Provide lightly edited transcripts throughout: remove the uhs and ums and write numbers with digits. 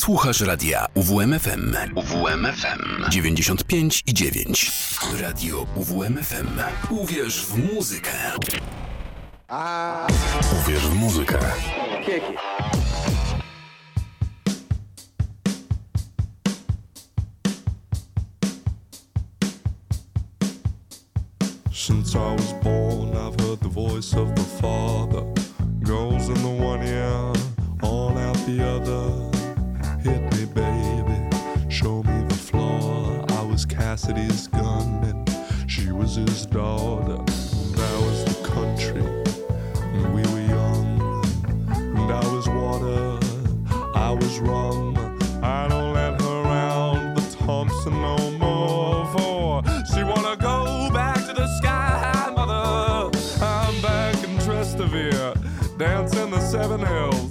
Słuchasz radia UWM-FM. UWM-FM 95,9. Radio UWM-FM. Uwierz w muzykę. Uwierz w muzykę. Since I was born, I've heard the voice of the Father. Goes in the one ear, on out the other. Hit me, baby, show me the flaw. I was Cassidy's gun and she was his daughter. That was the country, and we were young. And I was water, I was rum. I don't let her round the Thompson no more, for she wanna go back to the sky high, mother. I'm back in Trastevere, dancing the Seven Hills.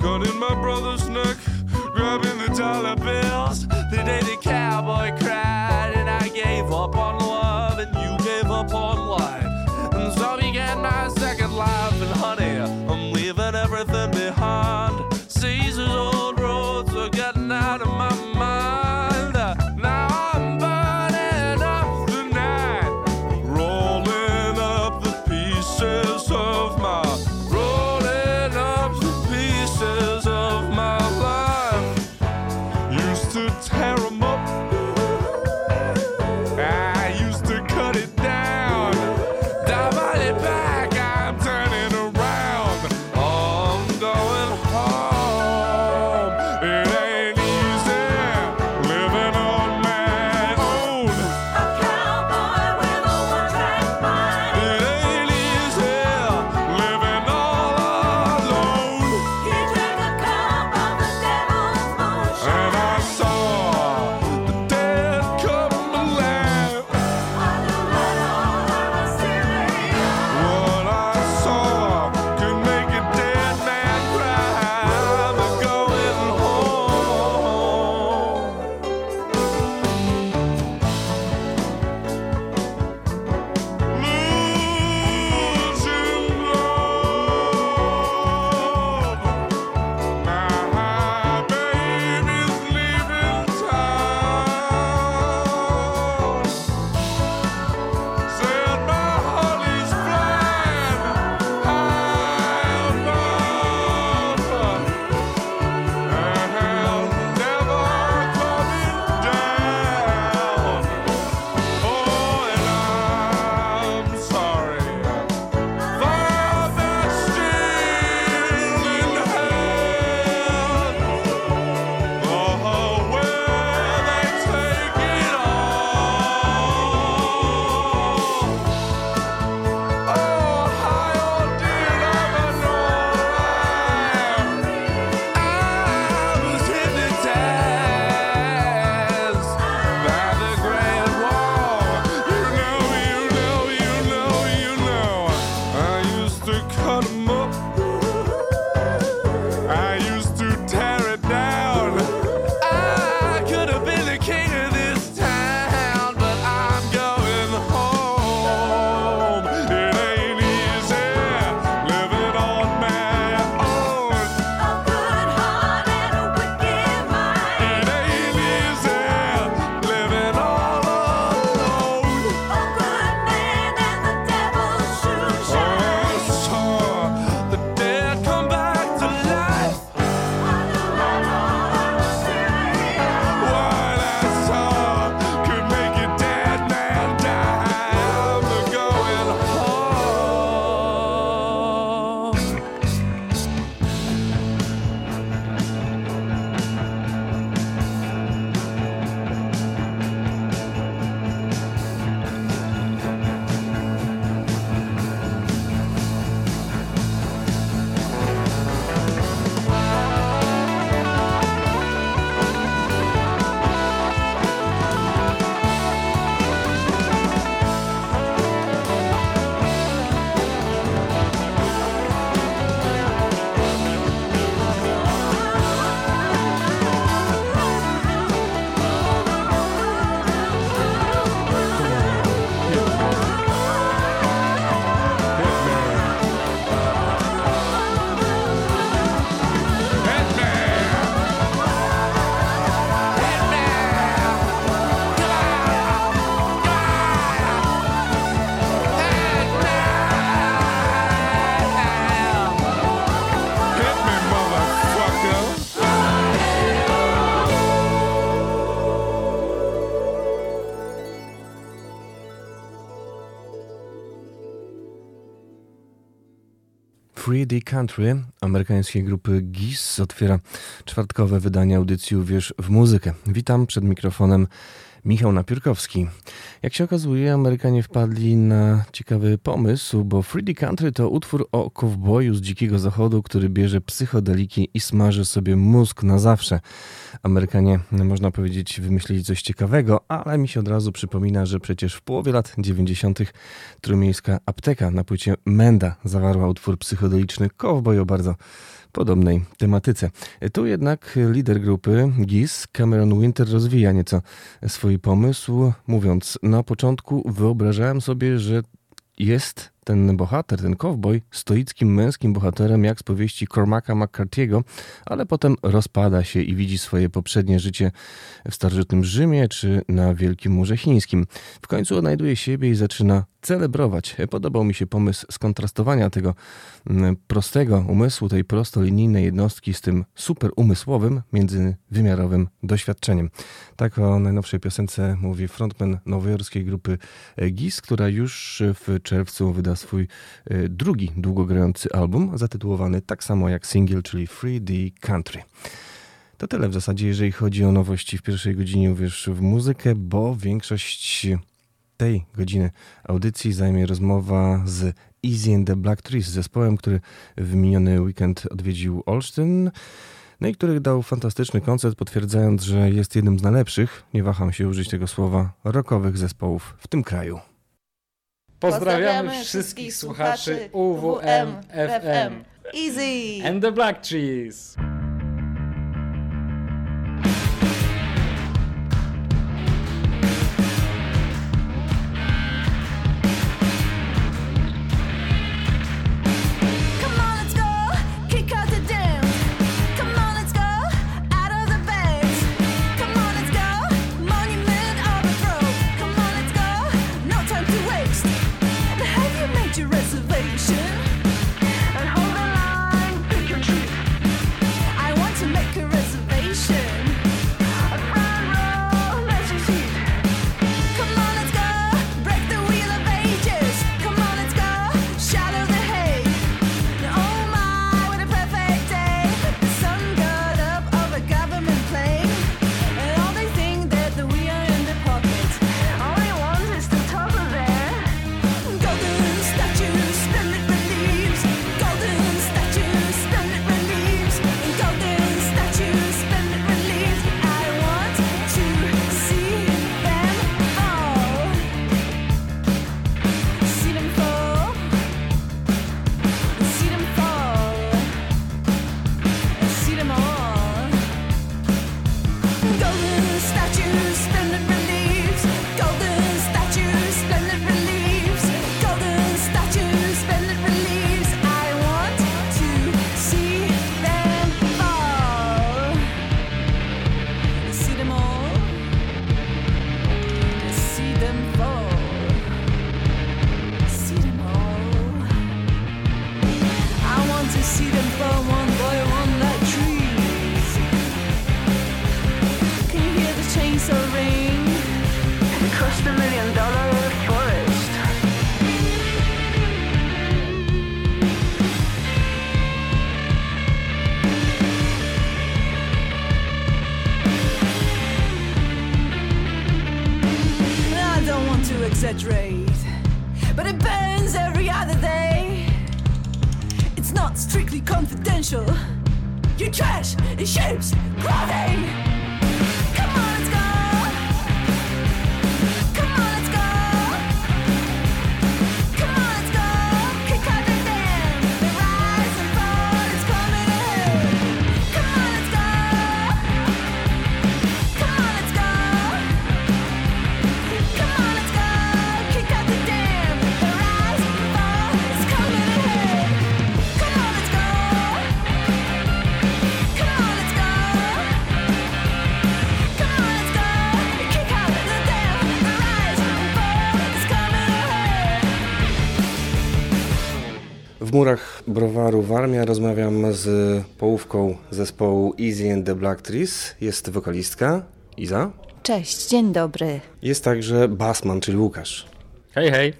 Cutting my brother's neck, grabbing the dollar bills. The day the cowboy cried, and I gave up on love, and you gave up on life. And so began my second life, and honey, I'm leaving everything behind. Caesar's old roads are getting out of my mind. Now I'm burning up the night, rolling up the pieces of my of my life. Used to tear them up 3D Country amerykańskiej grupy GIS otwiera czwartkowe wydanie audycji Uwierz w muzykę. Witam przed mikrofonem Michał Napiórkowski. Jak się okazuje, Amerykanie wpadli na ciekawy pomysł, bo 3D Country to utwór o kowboju z Dzikiego Zachodu, który bierze psychodeliki i smaży sobie mózg na zawsze. Amerykanie, można powiedzieć, wymyślili coś ciekawego, ale mi się od razu przypomina, że przecież w połowie lat 90. Trójmiejska apteka na płycie Menda zawarła utwór psychodeliczny kowboj o bardzo podobnej tematyce. Tu jednak lider grupy GIS, Cameron Winter, rozwija nieco swój pomysł, mówiąc: na początku wyobrażałem sobie, że jest ten bohater, ten kowboj, stoickim męskim bohaterem jak z powieści Cormaca McCarthy'ego, ale potem rozpada się i widzi swoje poprzednie życie w starożytnym Rzymie czy na Wielkim Murze Chińskim. W końcu odnajduje siebie i zaczyna celebrować. Podobał mi się pomysł skontrastowania tego prostego umysłu, tej prostolinijnej jednostki z tym super umysłowym, międzywymiarowym doświadczeniem. Tak o najnowszej piosence mówi frontman nowojorskiej grupy GIS, która już w czerwcu wyda swój drugi długogrający album, zatytułowany tak samo jak singiel, czyli 3D Country. To tyle w zasadzie, jeżeli chodzi o nowości w pierwszej godzinie Uwierz w muzykę, bo większość tej godziny audycji zajmie rozmowa z Izzy and the Black Trees, zespołem, który w miniony weekend odwiedził Olsztyn, no i który dał fantastyczny koncert, potwierdzając, że jest jednym z najlepszych, nie waham się użyć tego słowa, rockowych zespołów w tym kraju. Pozdrawiamy wszystkich słuchaczy UWM-FM. Izzy and the Black Trees. But it burns every other day. It's not strictly confidential. You trash in sheep's clothing. W murach browaru Warmia rozmawiam z połówką zespołu Izzy and the Black Trees. Jest wokalistka Iza. Cześć, dzień dobry. Jest także basman, czyli Łukasz. Hej, hej.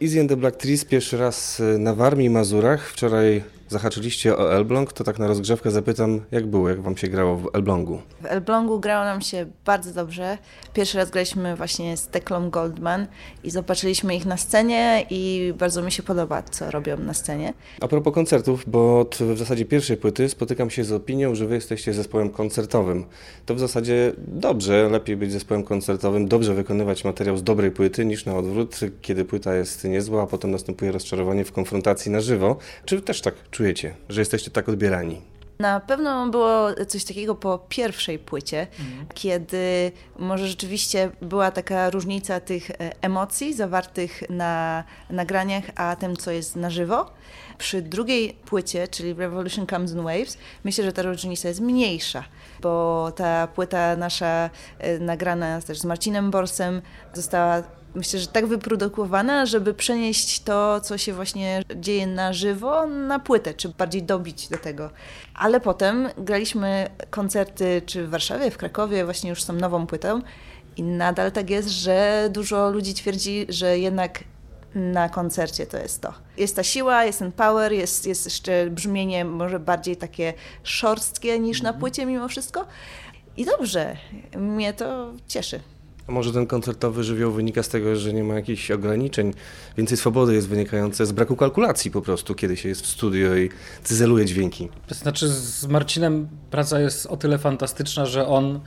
Izzy and the Black Trees pierwszy raz na Warmii i Mazurach. Wczoraj zahaczyliście o Elbląg, to tak na rozgrzewkę zapytam, jak było, jak wam się grało w Elblągu? W Elblągu grało nam się bardzo dobrze. Pierwszy raz graliśmy właśnie z Teklą Goldman i zobaczyliśmy ich na scenie i bardzo mi się podoba, co robią na scenie. A propos koncertów, bo od w zasadzie pierwszej płyty spotykam się z opinią, że wy jesteście zespołem koncertowym. To w zasadzie dobrze, lepiej być zespołem koncertowym, dobrze wykonywać materiał z dobrej płyty niż na odwrót, kiedy płyta jest niezła, a potem następuje rozczarowanie w konfrontacji na żywo. Czy też tak czujecie, że jesteście tak odbierani? Na pewno było coś takiego po pierwszej płycie, kiedy może rzeczywiście była taka różnica tych emocji zawartych na nagraniach, a tym, co jest na żywo. Przy drugiej płycie, czyli Revolution Comes in Waves, myślę, że ta różnica jest mniejsza, bo ta płyta nasza nagrana też z Marcinem Borsem została, myślę, że tak wyprodukowana, żeby przenieść to, co się właśnie dzieje na żywo, na płytę, czy bardziej dobić do tego. Ale potem graliśmy koncerty czy w Warszawie, w Krakowie, właśnie już z tą nową płytą i nadal tak jest, że dużo ludzi twierdzi, że jednak na koncercie to jest to. Jest ta siła, jest ten power, jest jeszcze brzmienie może bardziej takie szorstkie niż na płycie mimo wszystko i dobrze, mnie to cieszy. A może ten koncertowy żywioł wynika z tego, że nie ma jakichś ograniczeń, więcej swobody jest wynikające z braku kalkulacji po prostu, kiedy się jest w studio i cyzeluje dźwięki. To znaczy z Marcinem praca jest o tyle fantastyczna, że on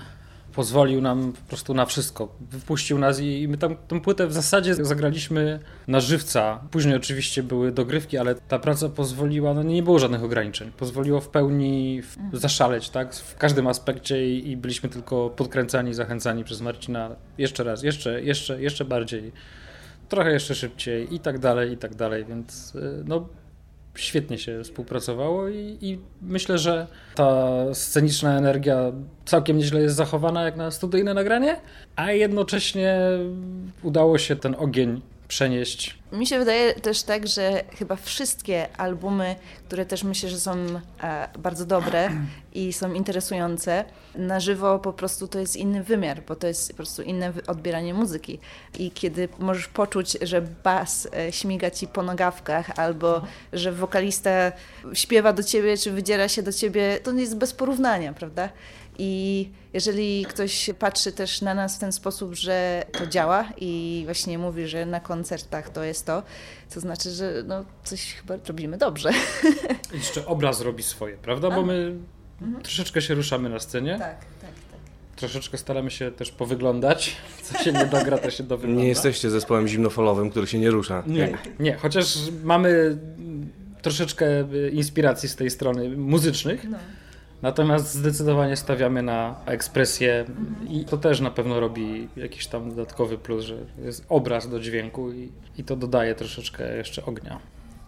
pozwolił nam po prostu na wszystko. Wypuścił nas i my tam tę płytę w zasadzie zagraliśmy na żywca. Później oczywiście były dogrywki, ale ta praca pozwoliła, nie było żadnych ograniczeń. Pozwoliło w pełni zaszaleć, tak? W każdym aspekcie i byliśmy tylko podkręcani, zachęcani przez Marcina jeszcze raz, jeszcze bardziej, trochę jeszcze szybciej i tak dalej, więc no świetnie się współpracowało i myślę, że ta sceniczna energia całkiem nieźle jest zachowana jak na studyjne nagranie, a jednocześnie udało się ten ogień przenieść. Mi się wydaje też tak, że chyba wszystkie albumy, które też myślę, że są bardzo dobre i są interesujące, na żywo po prostu to jest inny wymiar, bo to jest po prostu inne odbieranie muzyki. I kiedy możesz poczuć, że bas śmiga ci po nogawkach albo że wokalista śpiewa do ciebie czy wydziera się do ciebie, to jest bez porównania, prawda? I jeżeli ktoś patrzy też na nas w ten sposób, że to działa i właśnie mówi, że na koncertach to jest to, to znaczy, że no coś chyba robimy dobrze. I jeszcze obraz robi swoje, prawda? Bo my troszeczkę się ruszamy na scenie. Tak. Troszeczkę staramy się też powyglądać. Co się nie dogra, to się dowygląda. Nie jesteście zespołem zimnofalowym, który się nie rusza. Nie, chociaż mamy troszeczkę inspiracji z tej strony muzycznych. No. Natomiast zdecydowanie stawiamy na ekspresję i to też na pewno robi jakiś tam dodatkowy plus, że jest obraz do dźwięku i to dodaje troszeczkę jeszcze ognia.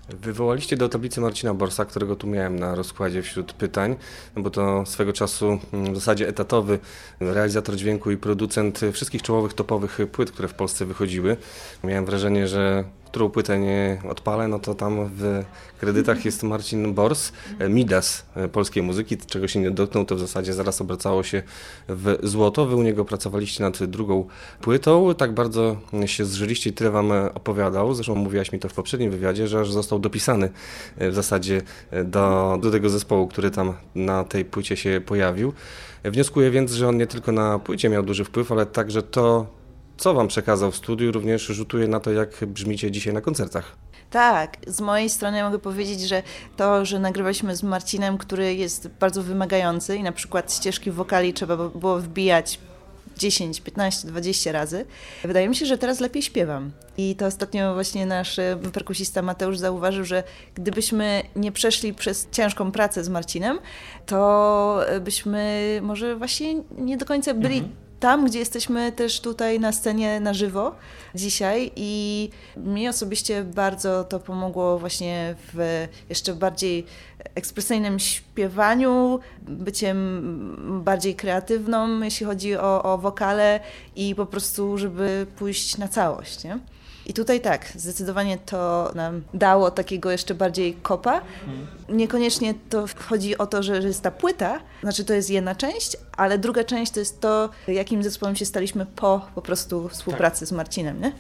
Wywołaliście do tablicy Marcina Borsa, którego tu miałem na rozkładzie wśród pytań, bo to swego czasu w zasadzie etatowy realizator dźwięku i producent wszystkich czołowych, topowych płyt, które w Polsce wychodziły. Miałem wrażenie, że którą płytę nie odpalę, no to tam w kredytach jest Marcin Bors, Midas polskiej muzyki, czego się nie dotknął, to w zasadzie zaraz obracało się w złoto. Wy u niego pracowaliście nad drugą płytą, tak bardzo się zżyliście i tyle wam opowiadał, zresztą mówiłaś mi to w poprzednim wywiadzie, że aż został dopisany w zasadzie do tego zespołu, który tam na tej płycie się pojawił. Wnioskuję więc, że on nie tylko na płycie miał duży wpływ, ale także to, co wam przekazał w studiu, również rzutuje na to, jak brzmicie dzisiaj na koncertach. Tak, z mojej strony mogę powiedzieć, że to, że nagrywaliśmy z Marcinem, który jest bardzo wymagający i na przykład ścieżki wokali trzeba było wbijać 10, 15, 20 razy. Wydaje mi się, że teraz lepiej śpiewam. I to ostatnio właśnie nasz perkusista Mateusz zauważył, że gdybyśmy nie przeszli przez ciężką pracę z Marcinem, to byśmy może właśnie nie do końca byli tam, gdzie jesteśmy też tutaj na scenie na żywo dzisiaj i mi osobiście bardzo to pomogło właśnie w jeszcze bardziej ekspresyjnym śpiewaniu, byciem bardziej kreatywną, jeśli chodzi o wokale i po prostu, żeby pójść na całość, nie? I tutaj tak, zdecydowanie to nam dało takiego jeszcze bardziej kopa. Niekoniecznie to chodzi o to, że jest ta płyta, znaczy to jest jedna część, ale druga część to jest to, jakim zespołem się staliśmy po prostu współpracy z Marcinem, nie?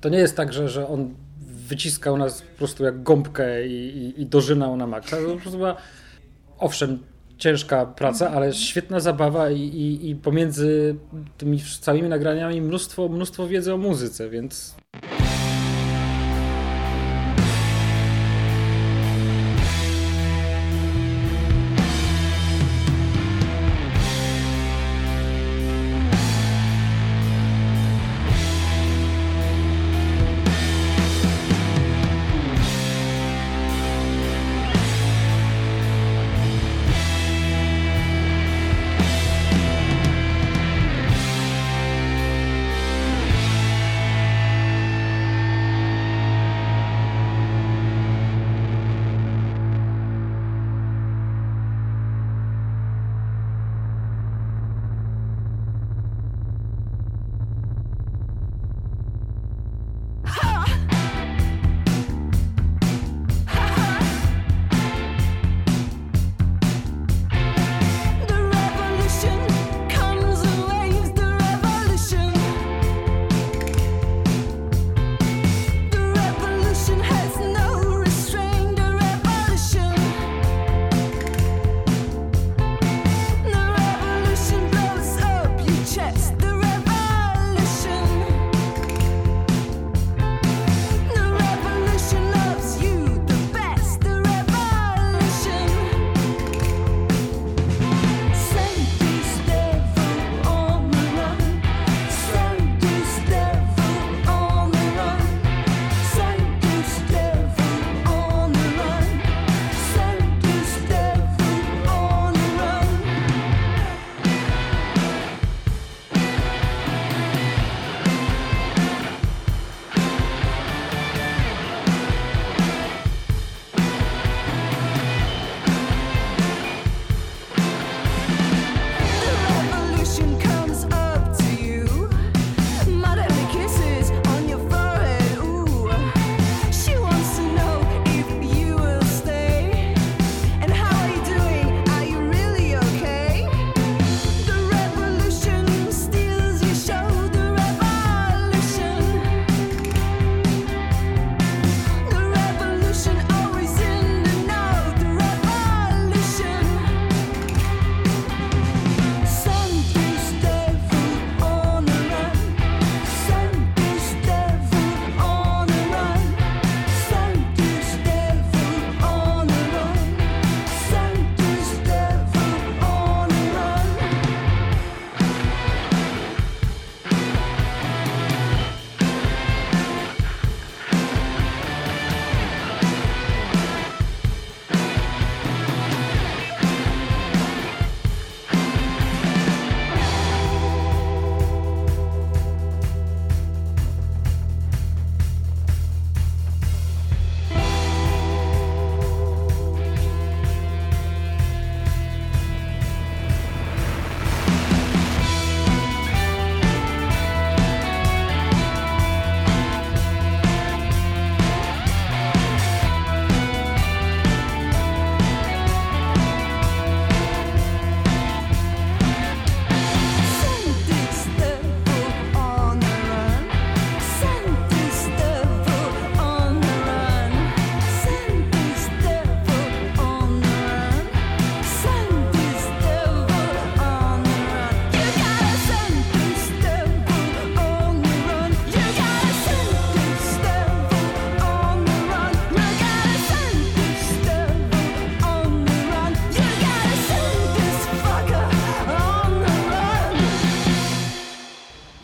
To nie jest tak, że on wyciskał nas po prostu jak gąbkę i dożynał na maksa. To po prostu była, owszem, ciężka praca, ale świetna zabawa i pomiędzy tymi całymi nagraniami mnóstwo wiedzy o muzyce, więc...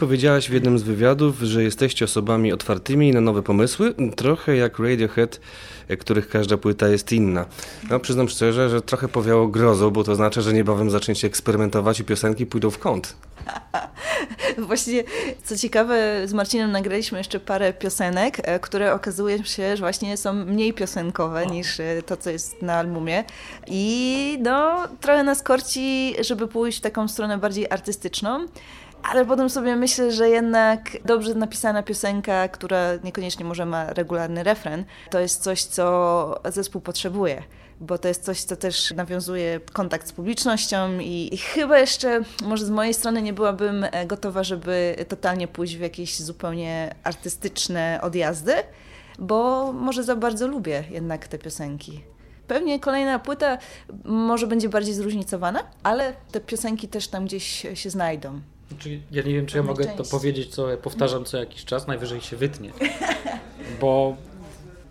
Powiedziałaś w jednym z wywiadów, że jesteście osobami otwartymi na nowe pomysły, trochę jak Radiohead, których każda płyta jest inna. No, przyznam szczerze, że trochę powiało grozą, bo to znaczy, że niebawem zaczniecie eksperymentować i piosenki pójdą w kąt. Właśnie, co ciekawe, z Marcinem nagraliśmy jeszcze parę piosenek, które okazuje się, że właśnie są mniej piosenkowe niż to, co jest na albumie. I no, trochę nas korci, żeby pójść w taką stronę bardziej artystyczną. Ale potem sobie myślę, że jednak dobrze napisana piosenka, która niekoniecznie może ma regularny refren, to jest coś, co zespół potrzebuje, bo to jest coś, co też nawiązuje kontakt z publicznością i chyba jeszcze może z mojej strony nie byłabym gotowa, żeby totalnie pójść w jakieś zupełnie artystyczne odjazdy. bo może za bardzo lubię jednak te piosenki. Pewnie kolejna płyta może będzie bardziej zróżnicowana, ale te piosenki też tam gdzieś się znajdą. Czyli ja nie wiem, czy ja mogę to powiedzieć, co ja powtarzam co jakiś czas, najwyżej się wytnie, bo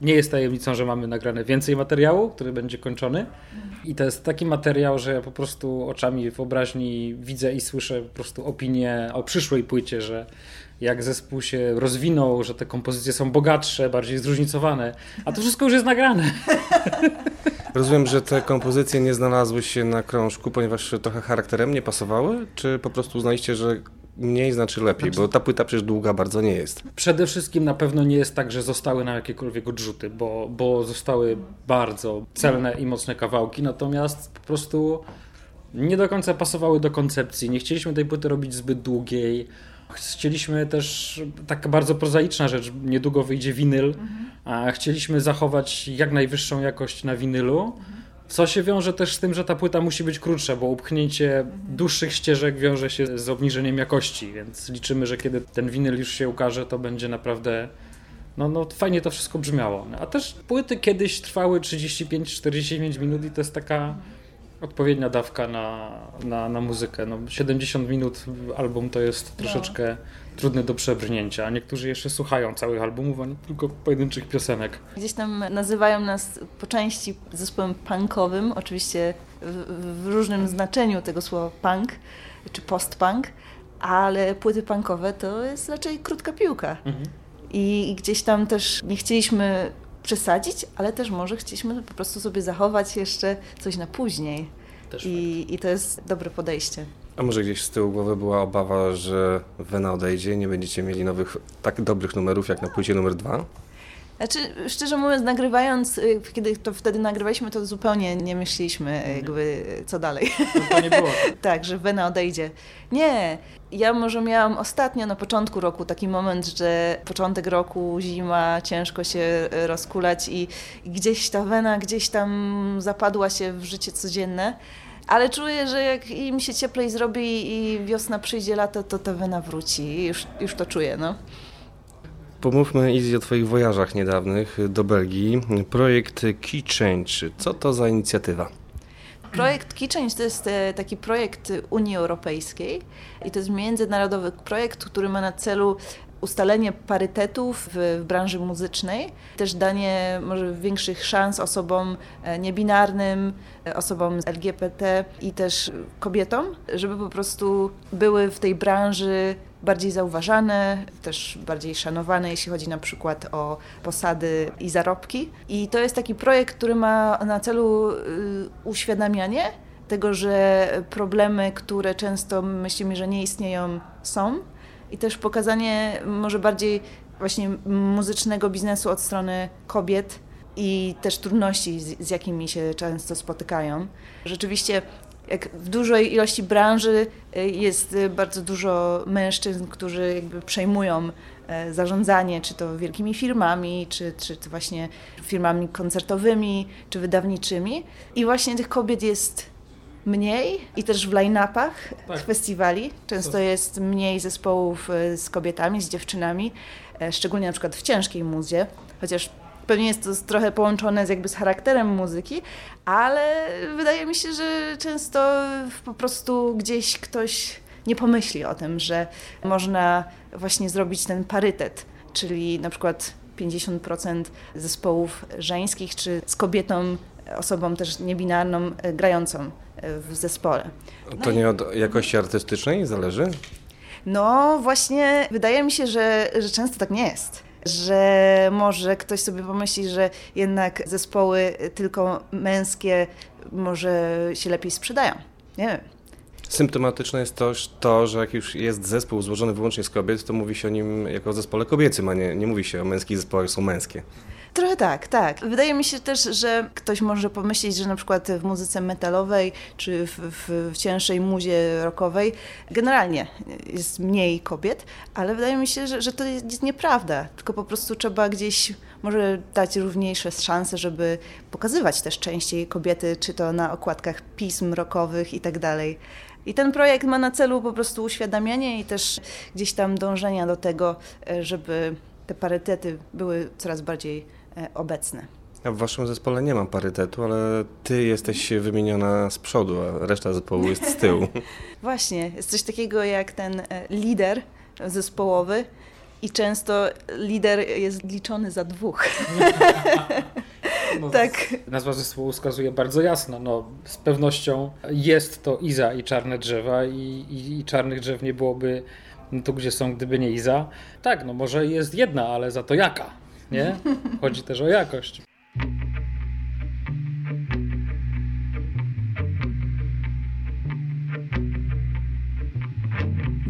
nie jest tajemnicą, że mamy nagrane więcej materiału, który będzie kończony i to jest taki materiał, że ja po prostu oczami wyobraźni widzę i słyszę po prostu opinię o przyszłej płycie, że jak zespół się rozwinął, że te kompozycje są bogatsze, bardziej zróżnicowane, a to wszystko już jest nagrane. Rozumiem, że te kompozycje nie znalazły się na krążku, ponieważ trochę charakterem nie pasowały, czy po prostu uznaliście, że mniej znaczy lepiej, bo ta płyta przecież długa bardzo nie jest. Przede wszystkim na pewno nie jest tak, że zostały na jakiekolwiek odrzuty, bo zostały bardzo celne i mocne kawałki, natomiast po prostu nie do końca pasowały do koncepcji. Nie chcieliśmy tej płyty robić zbyt długiej. Chcieliśmy też, taka bardzo prozaiczna rzecz, niedługo wyjdzie winyl, a chcieliśmy zachować jak najwyższą jakość na winylu, co się wiąże też z tym, że ta płyta musi być krótsza, bo upchnięcie dłuższych ścieżek wiąże się z obniżeniem jakości, więc liczymy, że kiedy ten winyl już się ukaże, to będzie naprawdę no fajnie to wszystko brzmiało. A też płyty kiedyś trwały 35-45 minut i to jest taka odpowiednia dawka na muzykę. 70 minut album to jest troszeczkę trudny do przebrnięcia, a niektórzy jeszcze słuchają całych albumów, a nie tylko pojedynczych piosenek. Gdzieś tam nazywają nas po części zespołem punkowym, oczywiście w różnym znaczeniu tego słowa punk czy post-punk, ale płyty punkowe to jest raczej krótka piłka. I gdzieś tam też nie chcieliśmy przesadzić, ale też może chcieliśmy po prostu sobie zachować jeszcze coś na później. I to jest dobre podejście. A może gdzieś z tyłu głowy była obawa, że Wena odejdzie, nie będziecie mieli nowych, tak dobrych numerów jak na płycie numer 2? Znaczy, szczerze mówiąc, nagrywając, kiedy to wtedy nagrywaliśmy, to zupełnie nie myśleliśmy, jakby co dalej. To nie było. Tak, że Wena odejdzie. Nie, ja może miałam ostatnio na początku roku taki moment, że początek roku, zima, ciężko się rozkulać i gdzieś ta Wena gdzieś tam zapadła się w życie codzienne. Ale czuję, że jak im się cieplej zrobi i wiosna przyjdzie, lato, to ta Wena wróci. Już to czuję, Pomówmy, Izzy, o Twoich wojażach niedawnych do Belgii. Projekt Key Change. Co to za inicjatywa? Projekt Key Change to jest taki projekt Unii Europejskiej i to jest międzynarodowy projekt, który ma na celu ustalenie parytetów w branży muzycznej, też danie może większych szans osobom niebinarnym, osobom z LGBT i też kobietom, żeby po prostu były w tej branży bardziej zauważane, też bardziej szanowane, jeśli chodzi na przykład o posady i zarobki. I to jest taki projekt, który ma na celu uświadamianie tego, że problemy, które często myślimy, że nie istnieją, są. I też pokazanie może bardziej właśnie muzycznego biznesu od strony kobiet i też trudności, z jakimi się często spotykają. Rzeczywiście jak w dużej ilości branży jest bardzo dużo mężczyzn, którzy jakby przejmują zarządzanie, czy to wielkimi firmami, czy to właśnie firmami koncertowymi, czy wydawniczymi. I właśnie tych kobiet jest mniej i też w line-upach festiwali. Często jest mniej zespołów z kobietami, z dziewczynami, szczególnie na przykład w ciężkiej muzie, chociaż pewnie jest to trochę połączone z charakterem muzyki, ale wydaje mi się, że często po prostu gdzieś ktoś nie pomyśli o tym, że można właśnie zrobić ten parytet, czyli na przykład 50% zespołów żeńskich czy z kobietą, osobą też niebinarną grającą w zespole. To nie od jakości artystycznej zależy? Właśnie wydaje mi się, że często tak nie jest. Że może ktoś sobie pomyśli, że jednak zespoły tylko męskie może się lepiej sprzedają. Nie wiem. Symptomatyczne jest to, że jak już jest zespół złożony wyłącznie z kobiet, to mówi się o nim jako o zespole kobiecym, a nie mówi się o męskich zespołach, są męskie. Trochę tak. Wydaje mi się też, że ktoś może pomyśleć, że na przykład w muzyce metalowej czy w cięższej muzie rockowej generalnie jest mniej kobiet, ale wydaje mi się, że to jest nieprawda, tylko po prostu trzeba gdzieś może dać równiejsze szanse, żeby pokazywać też częściej kobiety, czy to na okładkach pism rockowych i tak dalej. I ten projekt ma na celu po prostu uświadamianie i też gdzieś tam dążenia do tego, żeby te parytety były coraz bardziej obecne. A w waszym zespole nie ma parytetu, ale ty jesteś wymieniona z przodu, a reszta zespołu jest z tyłu. Właśnie, jest coś takiego jak ten lider zespołowy i często lider jest liczony za dwóch. No, tak. Nazwa zespołu wskazuje bardzo jasno, no, z pewnością jest to Iza i Czarne Drzewa i Czarnych Drzew nie byłoby tu, gdzie są, gdyby nie Iza. Tak, no może jest jedna, ale za to jaka, nie? Chodzi też o jakość.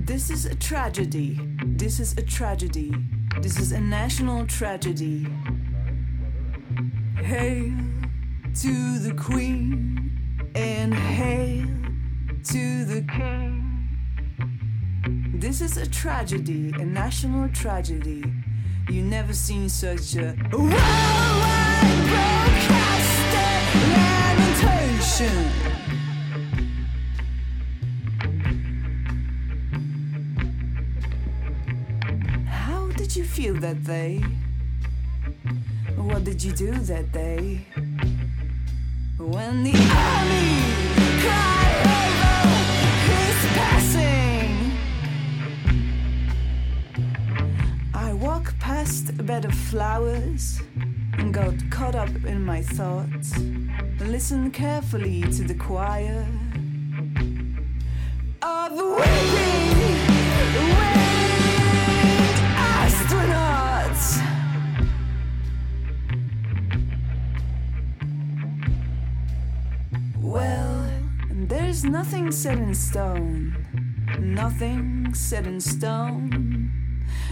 This is a tragedy. This is a tragedy. This is a national tragedy. Hail to the Queen and hail to the King. This is a tragedy, a national tragedy. You never seen such a worldwide broadcasted lamentation. How did you feel that day? What did you do that day? When the army cried over his passing, I walked past a bed of flowers and got caught up in my thoughts. Listen carefully to the choir of the weeping, winged astronauts. Well, there's nothing set in stone, nothing set in stone,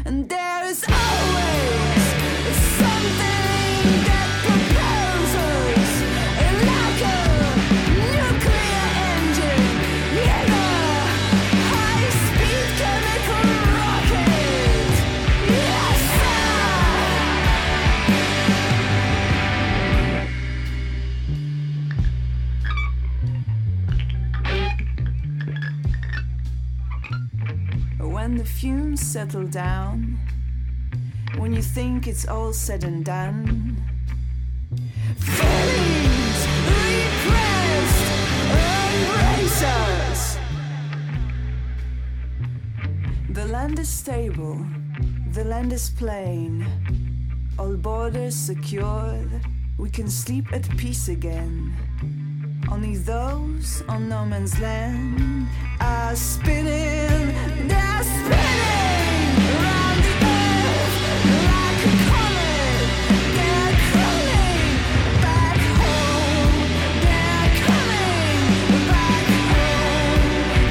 and there is always something that proposes like a nuclear engine, in a high-speed chemical rocket, yes sir! When the fumes settle down, when you think it's all said and done, feelings repressed embrace us. The land is stable, the land is plain, all borders secured, we can sleep at peace again. Only those on no man's land are spinning, they're spinning round the earth like a comet. They're crawling back home, they're coming back home,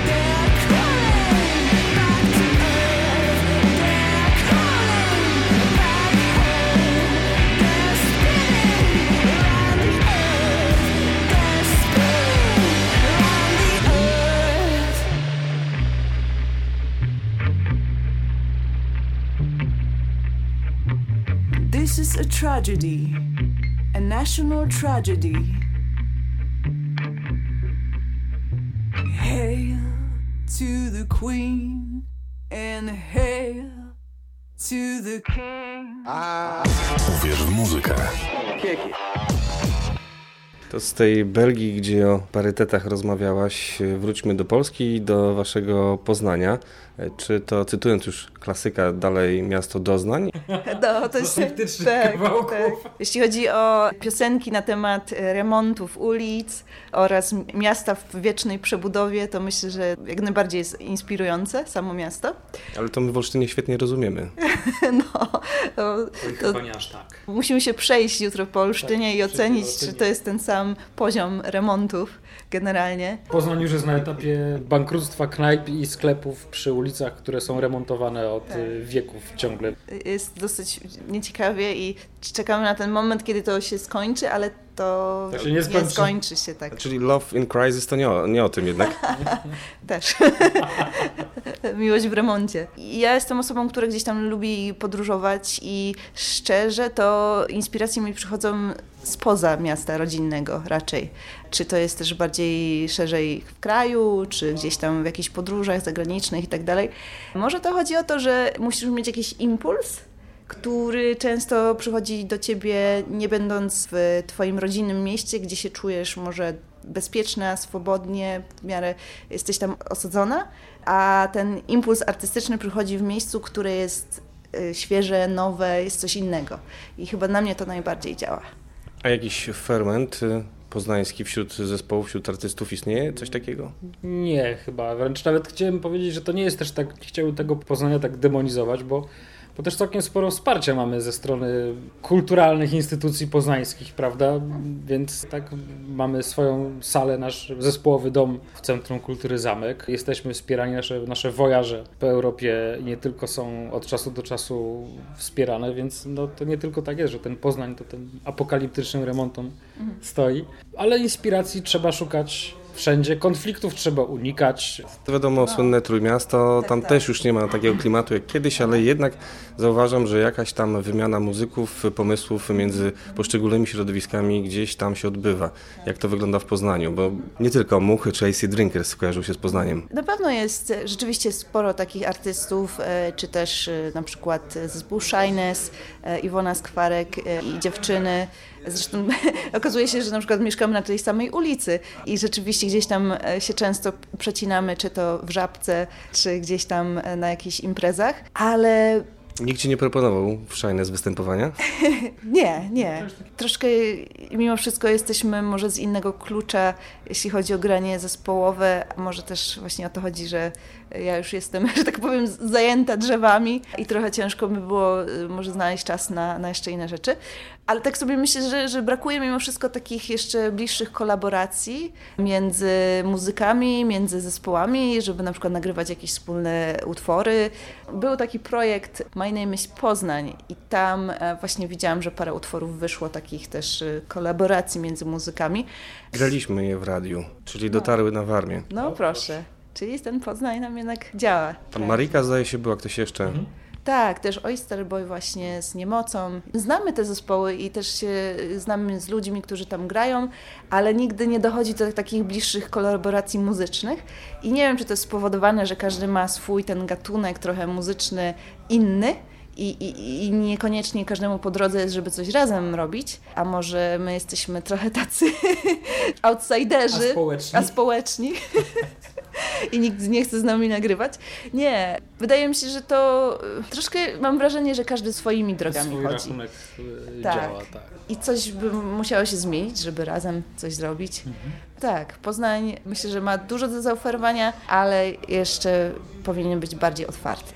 they're crawling back to earth, they're crawling back home, they're spinning round the earth, they're spinning round the earth. This is a tragedy, a national tragedy. Hail to the Queen and hail to the King. Uwierz w muzykę. To z tej Belgii, gdzie o parytetach rozmawiałaś, wróćmy do Polski i do waszego Poznania. Czy to, cytując już klasyka, dalej miasto doznań? No, to jest tak, kawałków. Tak. Jeśli chodzi o piosenki na temat remontów ulic oraz miasta w wiecznej przebudowie, to myślę, że jak najbardziej jest inspirujące samo miasto. Ale to my w Olsztynie świetnie rozumiemy. No, chyba nie aż tak. Musimy się przejść jutro po Olsztynie tak, i ocenić, czy to jest ten sam poziom remontów generalnie. Poznań już jest na etapie bankructwa knajp i sklepów przy ulicach, które są remontowane od wieków ciągle. Jest dosyć nieciekawie i czekamy na ten moment, kiedy to się skończy, ale to się nie skończy się tak. Czyli Love in Crisis to nie o tym jednak. Też. Miłość w remoncie. Ja jestem osobą, która gdzieś tam lubi podróżować i szczerze to inspiracje mi przychodzą spoza miasta rodzinnego raczej. Czy to jest też bardziej szerzej w kraju, czy gdzieś tam w jakichś podróżach zagranicznych i tak dalej. Może to chodzi o to, że musisz mieć jakiś impuls, który często przychodzi do ciebie nie będąc w twoim rodzinnym mieście, gdzie się czujesz może bezpieczna, swobodnie, w miarę jesteś tam osadzona, a ten impuls artystyczny przychodzi w miejscu, które jest świeże, nowe, jest coś innego. I chyba na mnie to najbardziej działa. A jakiś ferment poznański wśród zespołów, wśród artystów istnieje? Coś takiego? Nie, chyba. Wręcz nawet chciałem powiedzieć, że to nie jest też tak, nie chciałbym tego Poznania tak demonizować, bo też całkiem sporo wsparcia mamy ze strony kulturalnych instytucji poznańskich, prawda? Więc tak, mamy swoją salę, nasz zespołowy dom w Centrum Kultury Zamek. Jesteśmy wspierani, nasze wojaże po Europie nie tylko są od czasu do czasu wspierane, więc no, to nie tylko tak jest, że ten Poznań to tym apokaliptycznym remontom stoi, ale inspiracji trzeba szukać wszędzie, konfliktów trzeba unikać. To wiadomo, słynne Trójmiasto, tam też już nie ma takiego klimatu jak kiedyś, ale jednak zauważam, że jakaś tam wymiana muzyków, pomysłów między poszczególnymi środowiskami gdzieś tam się odbywa. Jak to wygląda w Poznaniu? Bo nie tylko Muchy czy AC Drinkers kojarzą się z Poznaniem. Na pewno jest rzeczywiście sporo takich artystów, czy też na przykład zespół Shyness, Iwona Skwarek i dziewczyny. Zresztą okazuje się, że na przykład mieszkamy na tej samej ulicy i rzeczywiście gdzieś tam się często przecinamy, czy to w Żabce, czy gdzieś tam na jakichś imprezach, ale... Nikt ci nie proponował w Shyness występowania? Nie. Troszkę mimo wszystko jesteśmy może z innego klucza, jeśli chodzi o granie zespołowe, a może też właśnie o to chodzi, że ja już jestem, że tak powiem, zajęta drzewami i trochę ciężko by było może znaleźć czas na jeszcze inne rzeczy. Ale tak sobie myślę, że brakuje mimo wszystko takich jeszcze bliższych kolaboracji między muzykami, między zespołami, żeby na przykład nagrywać jakieś wspólne utwory. Był taki projekt My Name is Poznań i tam właśnie widziałam, że parę utworów wyszło takich też kolaboracji między muzykami. Graliśmy je w radiu, czyli dotarły na Warmię. No proszę. Czyli ten Poznań nam jednak działa. Tam Marika zdaje się była, ktoś jeszcze. Mhm. Tak, też Oyster Boy właśnie z Niemocą. Znamy te zespoły i też się znamy z ludźmi, którzy tam grają, ale nigdy nie dochodzi do takich bliższych kolaboracji muzycznych. I nie wiem, czy to jest spowodowane, że każdy ma swój ten gatunek trochę muzyczny inny i niekoniecznie każdemu po drodze jest, żeby coś razem robić. A może my jesteśmy trochę tacy outsiderzy, a społeczni. I nikt nie chce z nami nagrywać. Nie, wydaje mi się, że to troszkę mam wrażenie, że każdy swoimi drogami swój chodzi. Rachunek działa, tak. I coś by musiało się zmienić, żeby razem coś zrobić. Mhm. Tak, Poznań myślę, że ma dużo do zaoferowania, ale jeszcze powinien być bardziej otwarty.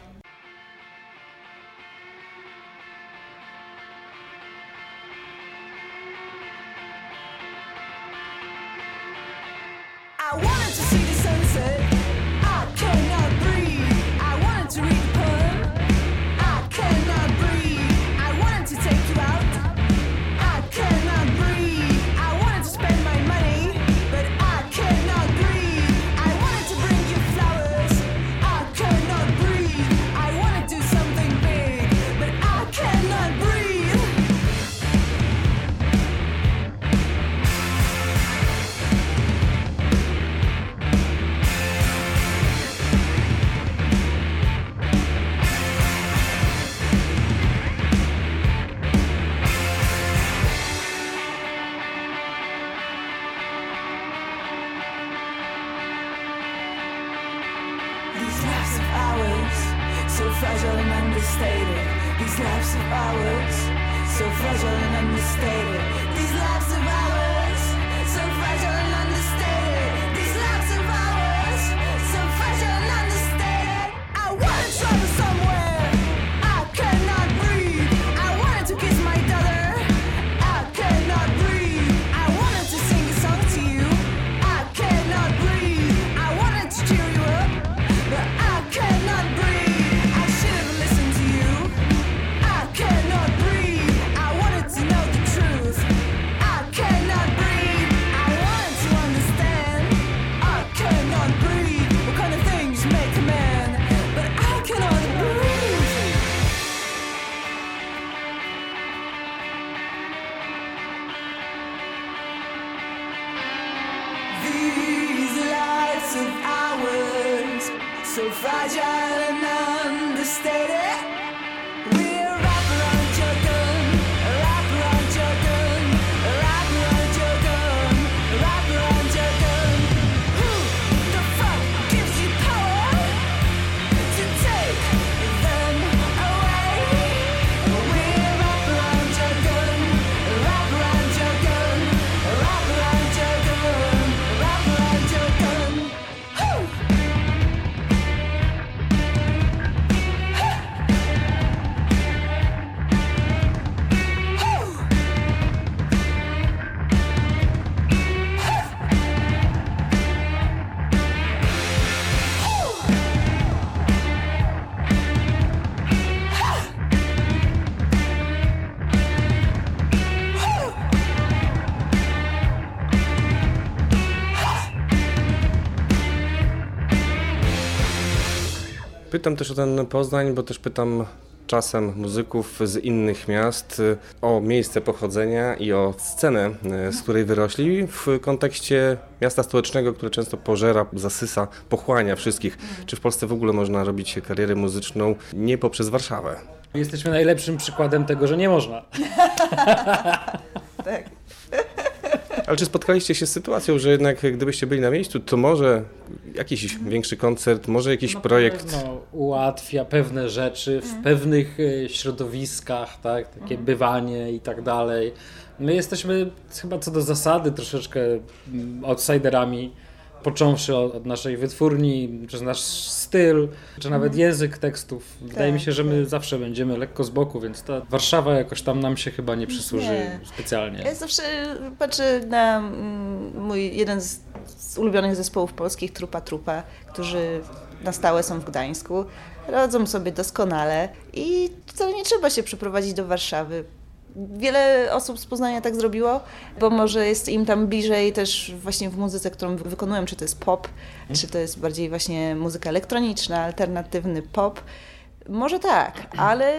So fragile and understated, we're wrapped around. Pytam też o ten Poznań, bo też pytam czasem muzyków z innych miast o miejsce pochodzenia i o scenę, z której wyrośli w kontekście miasta stołecznego, które często pożera, zasysa, pochłania wszystkich. Czy w Polsce w ogóle można robić karierę muzyczną nie poprzez Warszawę? Jesteśmy najlepszym przykładem tego, że nie można. Tak. Ale czy spotkaliście się z sytuacją, że jednak gdybyście byli na miejscu, to może jakiś większy koncert, może jakiś projekt? Ułatwia pewne rzeczy w pewnych środowiskach, tak? Takie bywanie i tak dalej. My jesteśmy chyba co do zasady troszeczkę outsiderami, począwszy od naszej wytwórni, przez nasz styl, czy nawet język tekstów. Wydaje mi się, że my zawsze będziemy lekko z boku, więc ta Warszawa jakoś tam nam się chyba nie przysłuży specjalnie. Ja zawsze patrzę na mój jeden z ulubionych zespołów polskich, Trupa, którzy na stałe są w Gdańsku, radzą sobie doskonale i wcale nie trzeba się przeprowadzić do Warszawy. Wiele osób z Poznania tak zrobiło, bo może jest im tam bliżej też właśnie w muzyce, którą wykonują, czy to jest pop, czy to jest bardziej właśnie muzyka elektroniczna, alternatywny pop. Może tak, ale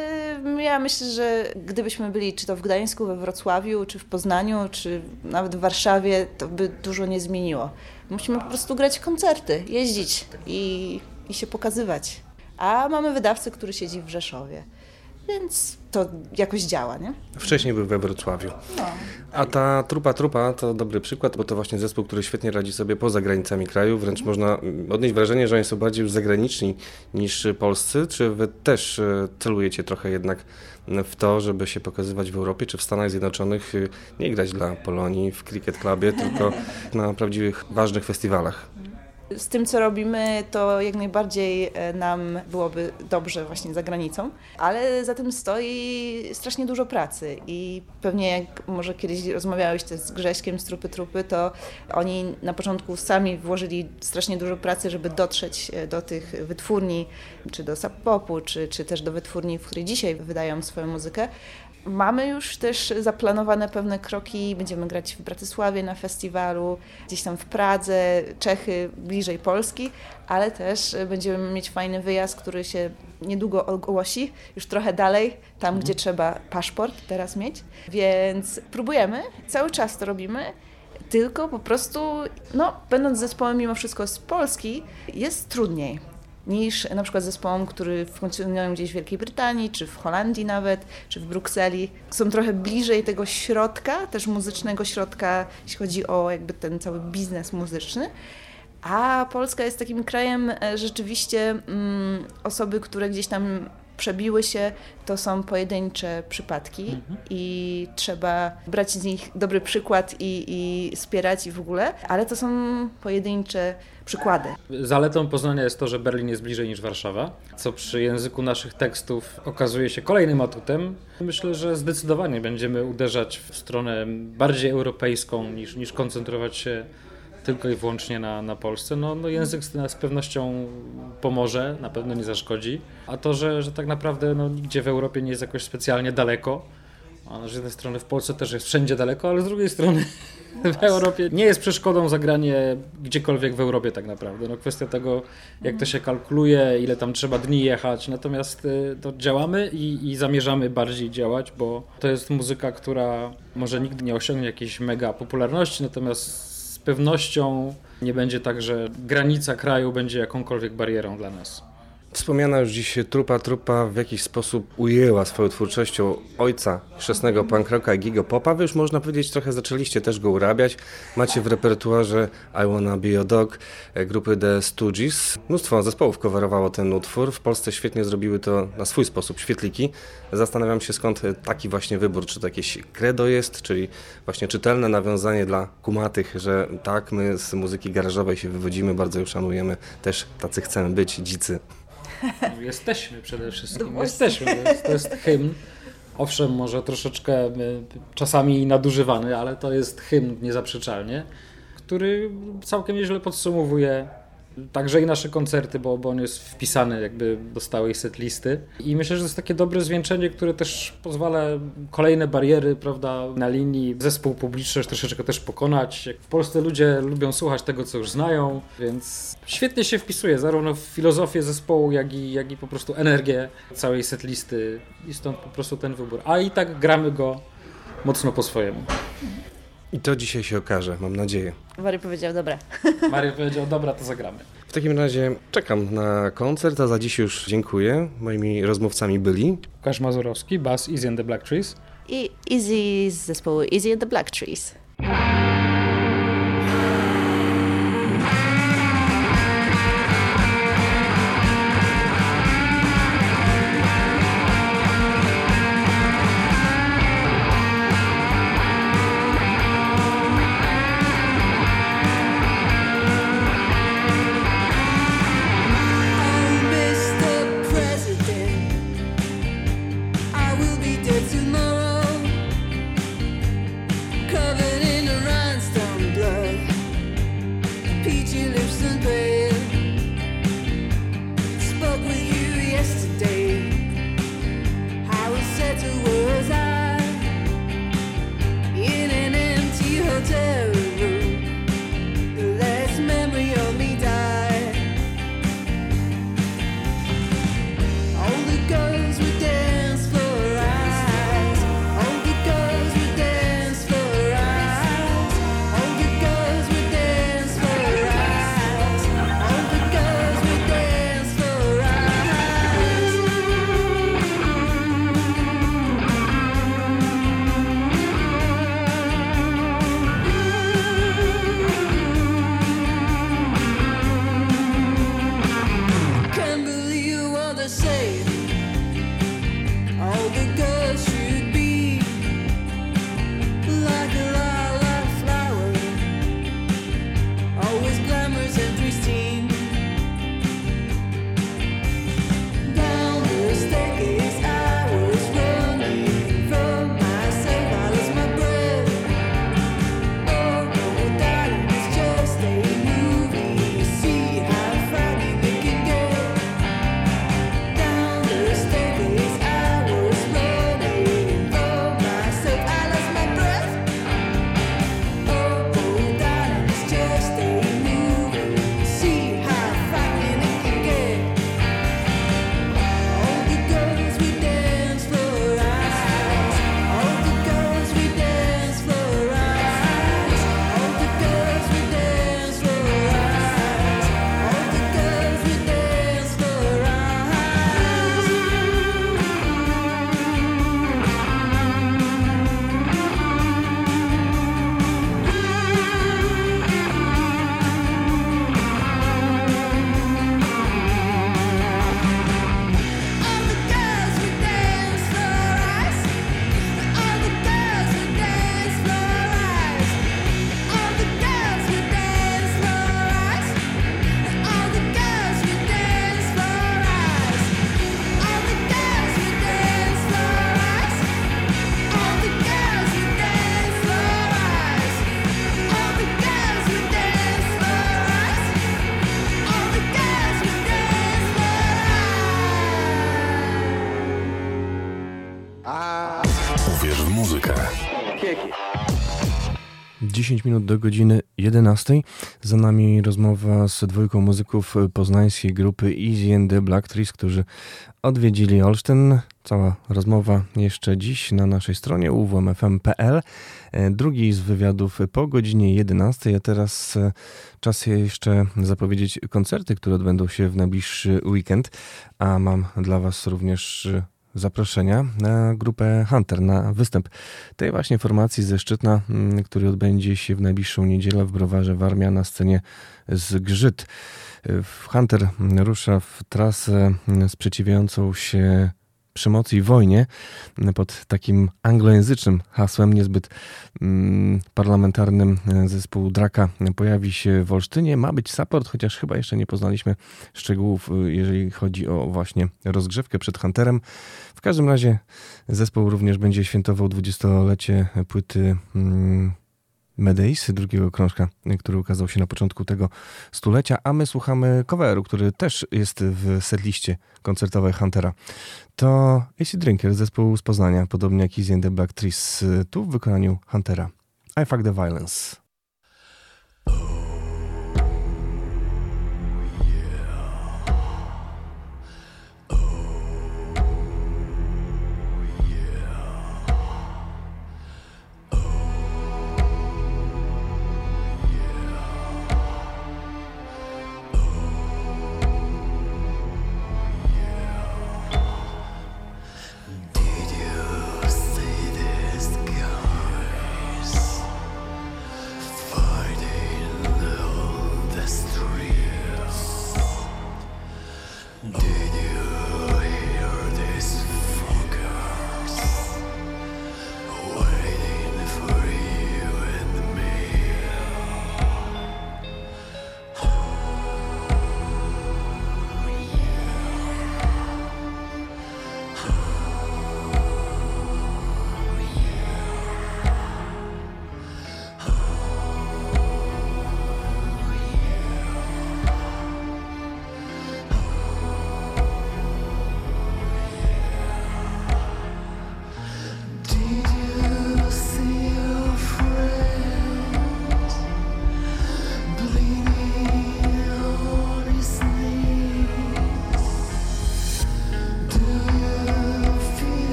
ja myślę, że gdybyśmy byli czy to w Gdańsku, we Wrocławiu, czy w Poznaniu, czy nawet w Warszawie, to by dużo nie zmieniło. Musimy po prostu grać koncerty, jeździć i się pokazywać. A mamy wydawcę, który siedzi w Rzeszowie. Więc to jakoś działa, nie? Wcześniej był we Wrocławiu. No. A ta Trupa to dobry przykład, bo to właśnie zespół, który świetnie radzi sobie poza granicami kraju. Wręcz można odnieść wrażenie, że oni są bardziej już zagraniczni niż polscy. Czy wy też celujecie trochę jednak w to, żeby się pokazywać w Europie czy w Stanach Zjednoczonych? Nie grać dla Polonii w Cricket Clubie, tylko na prawdziwych, ważnych festiwalach. Z tym, co robimy, to jak najbardziej nam byłoby dobrze właśnie za granicą, ale za tym stoi strasznie dużo pracy i pewnie jak może kiedyś rozmawiałeś też z Grześkiem z Trupy, to oni na początku sami włożyli strasznie dużo pracy, żeby dotrzeć do tych wytwórni, czy do Sub-Popu, czy też do wytwórni, w której dzisiaj wydają swoją muzykę. Mamy już też zaplanowane pewne kroki, będziemy grać w Bratysławie na festiwalu, gdzieś tam w Pradze, Czechy, bliżej Polski, ale też będziemy mieć fajny wyjazd, który się niedługo ogłosi, już trochę dalej, tam gdzie trzeba paszport teraz mieć, więc próbujemy, cały czas to robimy. Tylko po prostu, będąc zespołem mimo wszystko z Polski, jest trudniej niż na przykład zespołom, które funkcjonują gdzieś w Wielkiej Brytanii, czy w Holandii nawet, czy w Brukseli. Są trochę bliżej tego środka, też muzycznego środka, jeśli chodzi o jakby ten cały biznes muzyczny. A Polska jest takim krajem rzeczywiście osoby, które gdzieś tam przebiły się, to są pojedyncze przypadki i trzeba brać z nich dobry przykład i wspierać i w ogóle, ale to są pojedyncze przykłady. Zaletą Poznania jest to, że Berlin jest bliżej niż Warszawa, co przy języku naszych tekstów okazuje się kolejnym atutem. Myślę, że zdecydowanie będziemy uderzać w stronę bardziej europejską niż koncentrować się tylko i wyłącznie na Polsce. Język z pewnością pomoże, na pewno nie zaszkodzi. A to, że tak naprawdę nigdzie w Europie nie jest jakoś specjalnie daleko. Z jednej strony w Polsce też jest wszędzie daleko, ale z drugiej strony w Europie nie jest przeszkodą zagranie gdziekolwiek w Europie tak naprawdę. Kwestia tego, jak to się kalkuluje, ile tam trzeba dni jechać. Natomiast to działamy i zamierzamy bardziej działać, bo to jest muzyka, która może nigdy nie osiągnie jakiejś mega popularności, natomiast z pewnością nie będzie tak, że granica kraju będzie jakąkolwiek barierą dla nas. Wspomniana już dziś Trupa w jakiś sposób ujęła swoją twórczością ojca chrzestnego punk rocka i gigopopa. Wy już można powiedzieć trochę zaczęliście też go urabiać. Macie w repertuarze I Wanna Be a Dog grupy The Stooges. Mnóstwo zespołów coverowało ten utwór. W Polsce świetnie zrobiły to na swój sposób Świetliki. Zastanawiam się, skąd taki właśnie wybór. Czy to jakieś credo jest, czyli właśnie czytelne nawiązanie dla kumatych, że tak, my z muzyki garażowej się wywodzimy, bardzo ją szanujemy. Też tacy chcemy być, dzicy. Jesteśmy przede wszystkim. Jesteśmy. To jest hymn. Owszem, może troszeczkę czasami nadużywany, ale to jest hymn niezaprzeczalnie, który całkiem nieźle podsumowuje Także i nasze koncerty, bo on jest wpisany jakby do stałej setlisty. I myślę, że to jest takie dobre zwieńczenie, które też pozwala kolejne bariery, prawda, na linii zespół publiczny troszeczkę też pokonać. W Polsce ludzie lubią słuchać tego, co już znają, więc świetnie się wpisuje zarówno w filozofię zespołu, jak i po prostu energię całej setlisty i stąd po prostu ten wybór. A i tak gramy go mocno po swojemu. I to dzisiaj się okaże, mam nadzieję. Mario powiedział, dobra, to zagramy. W takim razie czekam na koncert, a za dziś już dziękuję. Moimi rozmówcami byli Łukasz Mazurowski, bas Izzy and the Black Trees i Izzy z zespołu Izzy and the Black Trees. Uwierz w muzykę. 10 minut do godziny 11. Za nami rozmowa z dwójką muzyków poznańskiej grupy Izzy and the Black Trees, którzy odwiedzili Olsztyn. Cała rozmowa jeszcze dziś na naszej stronie uwmfm.pl. Drugi z wywiadów po godzinie 11. A teraz czas jeszcze zapowiedzieć koncerty, które odbędą się w najbliższy weekend. A mam dla was również zaproszenia na grupę Hunter, na występ tej właśnie formacji ze Szczytna, który odbędzie się w najbliższą niedzielę w Browarze Warmia na scenie Zgrzyt. Hunter rusza w trasę sprzeciwiającą się przemocy i wojnie pod takim anglojęzycznym hasłem, niezbyt parlamentarnym. Zespół Draka pojawi się w Olsztynie. Ma być support, chociaż chyba jeszcze nie poznaliśmy szczegółów, jeżeli chodzi o właśnie rozgrzewkę przed Hunterem. W każdym razie zespół również będzie świętował 20-lecie płyty Medeisy, drugiego krążka, który ukazał się na początku tego stulecia, a my słuchamy coveru, który też jest w setliście koncertowej Huntera. To AC Drinker, zespół z Poznania, podobnie jak Izzy and the Black Trees, tu w wykonaniu Huntera. I Fuck the Violence.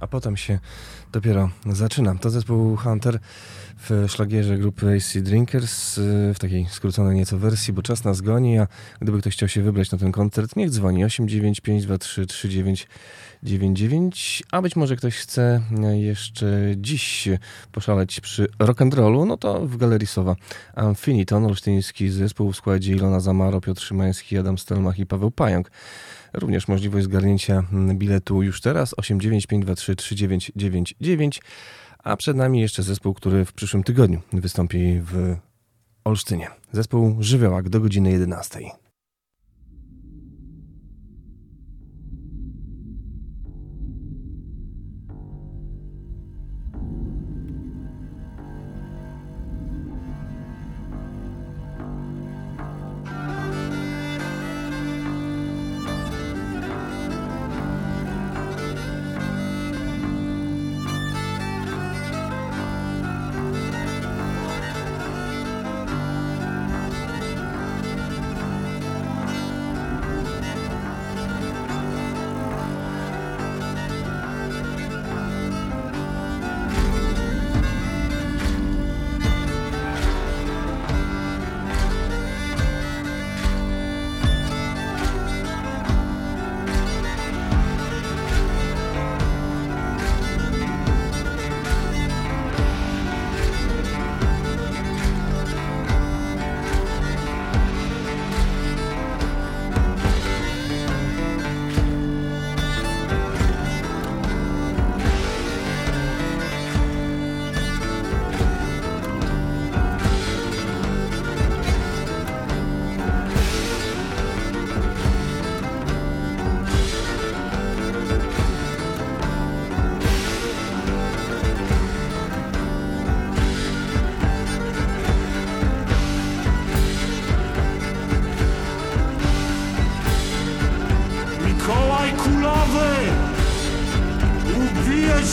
A potem się dopiero zaczyna. To zespół Hunter w szlagierze grupy AC Drinkers, w takiej skróconej nieco wersji, bo czas nas goni, a gdyby ktoś chciał się wybrać na ten koncert, niech dzwoni 895233999, a być może ktoś chce jeszcze dziś poszaleć przy rock'n'rollu, no to w Galerii Sowa Amfiniton, olsztyński zespół w składzie Ilona Zamaro, Piotr Szymański, Adam Stelmach i Paweł Pająk. Również możliwość zgarnięcia biletu już teraz 895233999, a przed nami jeszcze zespół, który w przyszłym tygodniu wystąpi w Olsztynie. Zespół Żywiołak do godziny 11.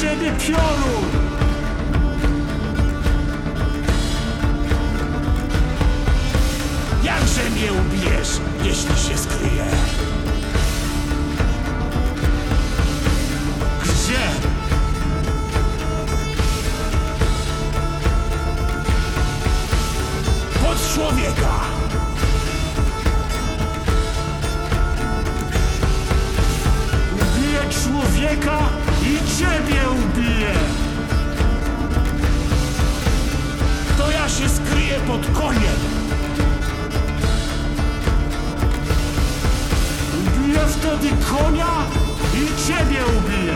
ciebie piorun. Jakże mnie ubijesz, jeśli się skryję? Gdzie? Pod człowieka. Ubiję człowieka i ciebie ubiję. To ja się skryję pod koniem. Ubiję wtedy konia i ciebie ubiję.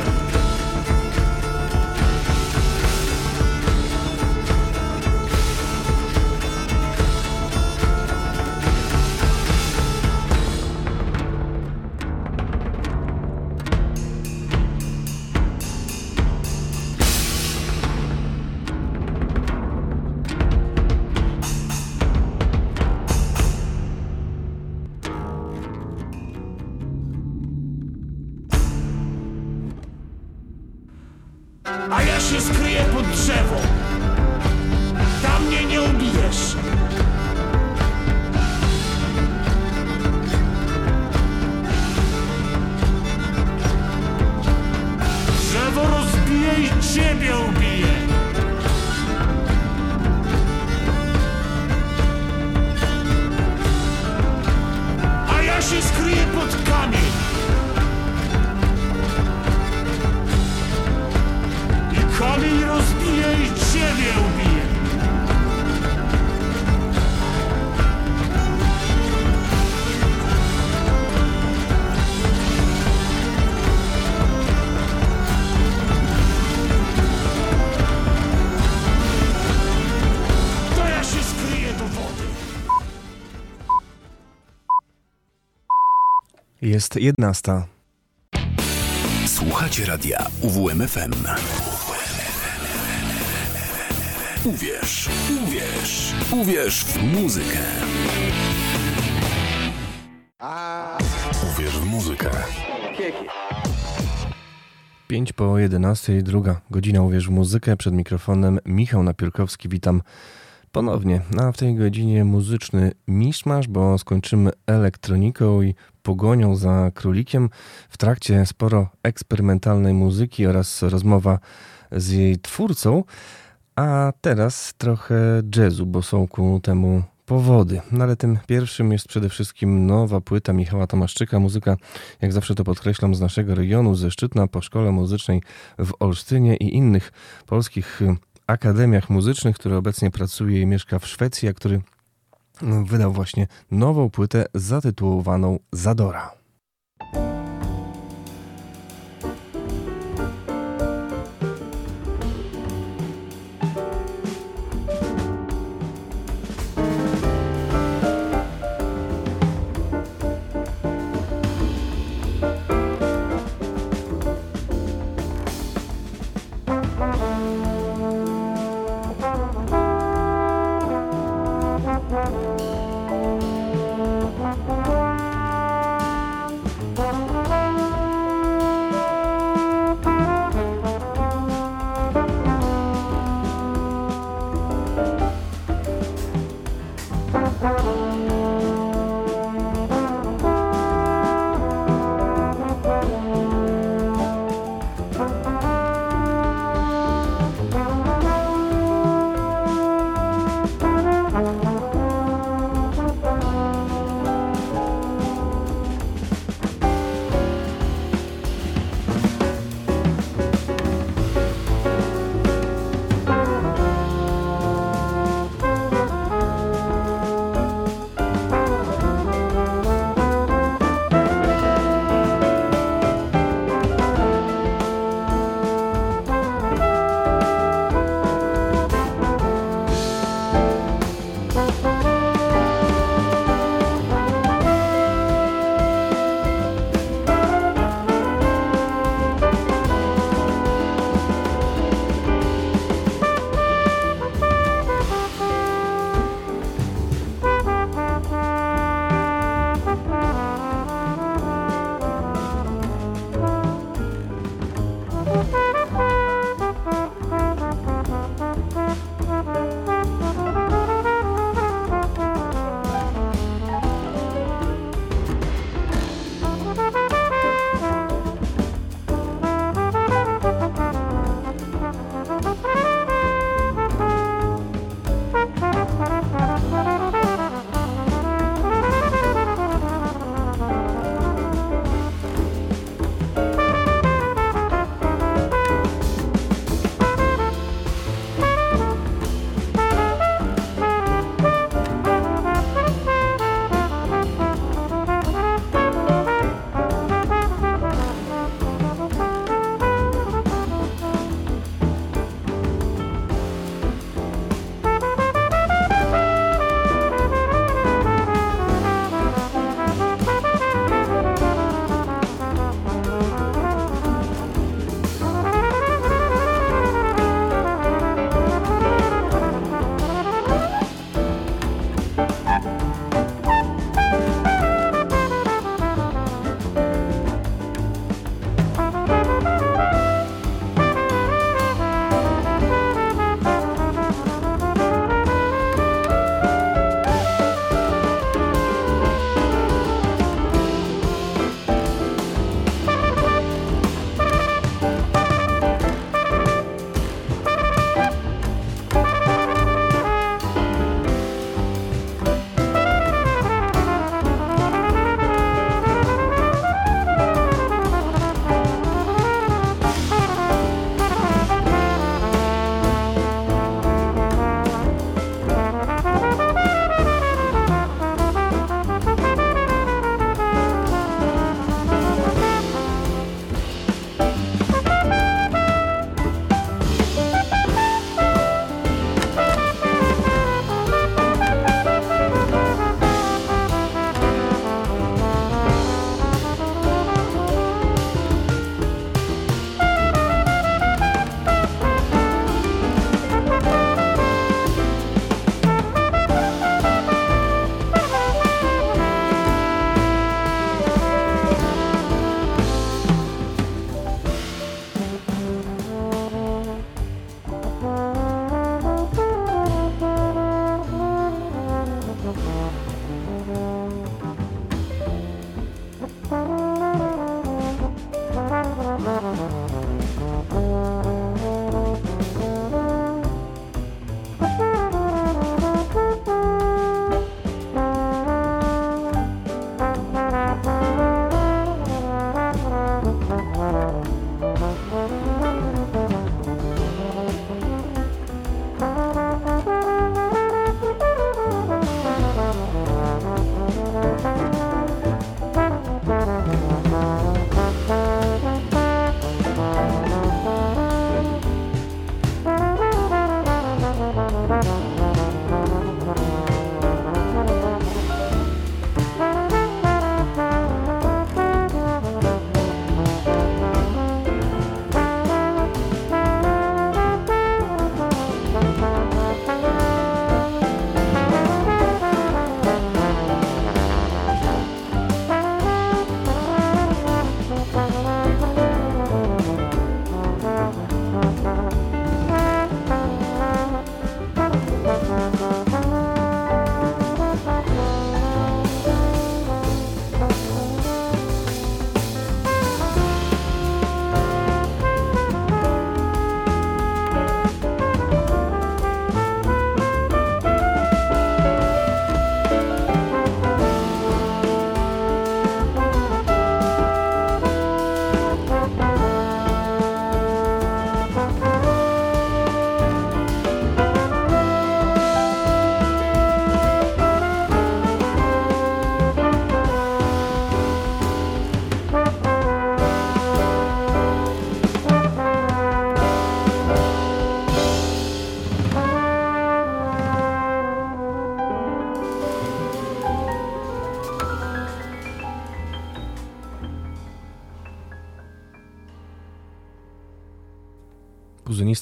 Jest 11:00. Słuchacie radia UWM-FM. Uwierz, uwierz, uwierz w muzykę. Uwierz w muzykę. 11:05 i 2:00 Uwierz w muzykę. Przed mikrofonem Michał Napiórkowski. Witam ponownie. A w tej godzinie muzyczny miszmasz, bo skończymy elektroniką i pogonią za królikiem. W trakcie sporo eksperymentalnej muzyki oraz rozmowa z jej twórcą, a teraz trochę jazzu, bo są ku temu powody. No ale tym pierwszym jest przede wszystkim nowa płyta Michała Tomaszczyka. Muzyka, jak zawsze to podkreślam, z naszego regionu, ze Szczytna, po szkole muzycznej w Olsztynie i innych polskich akademiach muzycznych, który obecnie pracuje i mieszka w Szwecji, a który wydał właśnie nową płytę zatytułowaną Zadora.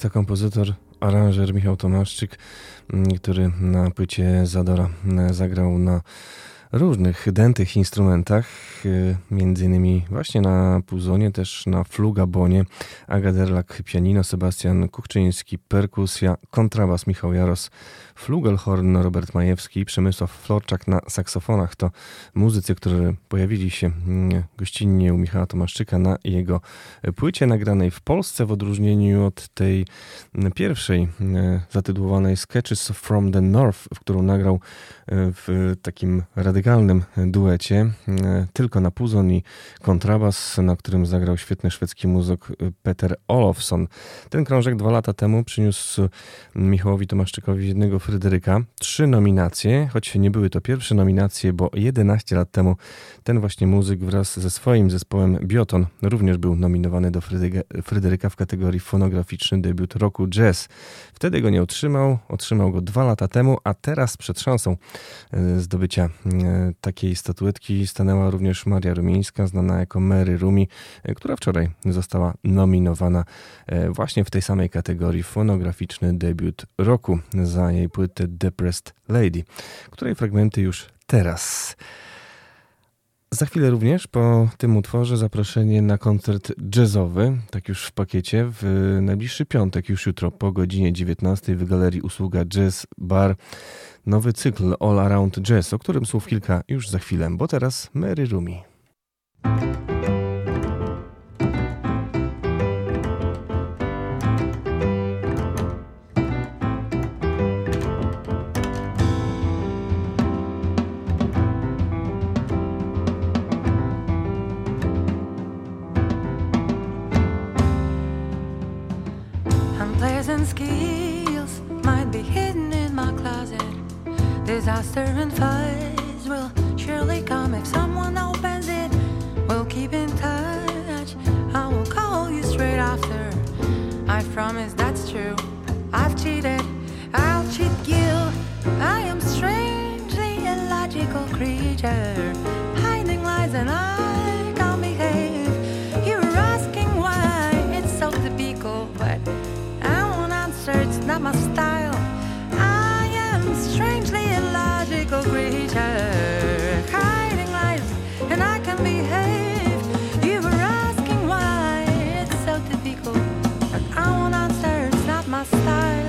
wokalista, kompozytor, aranżer Michał Tomaszczyk, który na płycie Zadora zagrał na różnych dętych instrumentach, między innymi właśnie na puzonie, też na flugabonie, Aga Derlak pianino, Sebastian Kuchczyński perkusja, kontrabas Michał Jaros, flugelhorn Robert Majewski i Przemysław Florczak na saksofonach. To muzycy, którzy pojawili się gościnnie u Michała Tomaszczyka na jego płycie nagranej w Polsce, w odróżnieniu od tej pierwszej zatytułowanej Sketches from the North, w którą nagrał w takim radykalnym duecie, tylko na puzon i kontrabas, na którym zagrał świetny szwedzki muzyk Peter Olofsson. Ten krążek 2 lata temu przyniósł Michałowi Tomaszczykowi jednego Fryderyka, 3 nominacje, choć nie były to pierwsze nominacje, bo 11 lat temu ten właśnie muzyk wraz ze swoim zespołem Bioton również był nominowany do Fryderyka w kategorii fonograficzny debiut roku jazz. Wtedy go nie otrzymał, otrzymał go 2 lata temu, a teraz przed szansą zdobycia takiej statuetki stanęła również Maria Rumińska, znana jako Mary Rumi, która wczoraj została nominowana właśnie w tej samej kategorii fonograficzny debiut roku za jej płytę Depressed Lady, której fragmenty już teraz. Za chwilę również po tym utworze zaproszenie na koncert jazzowy, tak już w pakiecie, w najbliższy piątek, już jutro po godzinie 19 w galerii Usługa Jazz Bar. Nowy cykl All Around Jazz, o którym słów kilka już za chwilę, bo teraz Mary Rumi. Disaster and fires will surely come if someone opens it. We'll keep in touch. I will call you straight after. I promise that's true. I've cheated. I'll cheat you. I am strangely illogical creature, hiding lies and I can't behave. You're asking why it's so typical, but I won't answer. It's not my style. Strangely illogical creature, hiding lies, and I can behave. You were asking why it's so difficult, but I won't answer, it's not my style.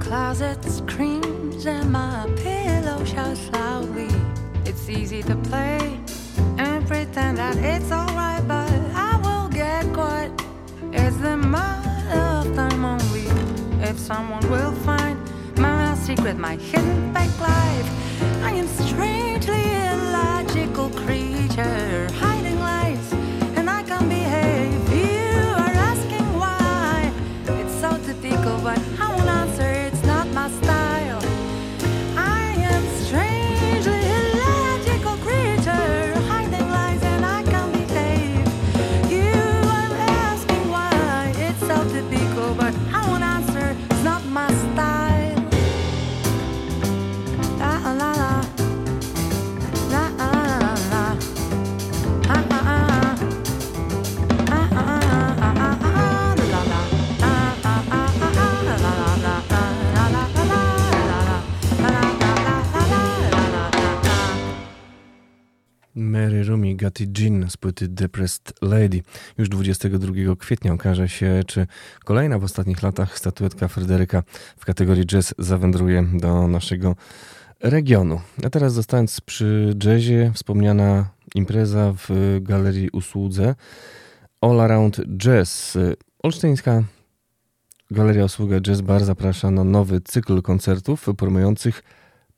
Closet screams and my pillow shouts loudly. It's easy to play and pretend that it's alright, but I will get caught. It's the matter of time only if someone will find my secret, my hidden back life. I am strangely illogical creature, hiding lies and I can't behave. You are asking why it's so typical, but I won't answer. Style. I am strangely illogical creature, hiding lies and I can't behave. You are asking why it's so typical, but I won't answer, it's not my style. La la la, la la la, la Mary Rumi, Gatti Jean z płyty Depressed Lady. Już 22 kwietnia okaże się, czy kolejna w ostatnich latach statuetka Fryderyka w kategorii jazz zawędruje do naszego regionu. A teraz, zostając przy jazzie, wspomniana impreza w Galerii Usłudze All Around Jazz. Olsztyńska Galeria Usługa Jazz Bar zaprasza na nowy cykl koncertów promujących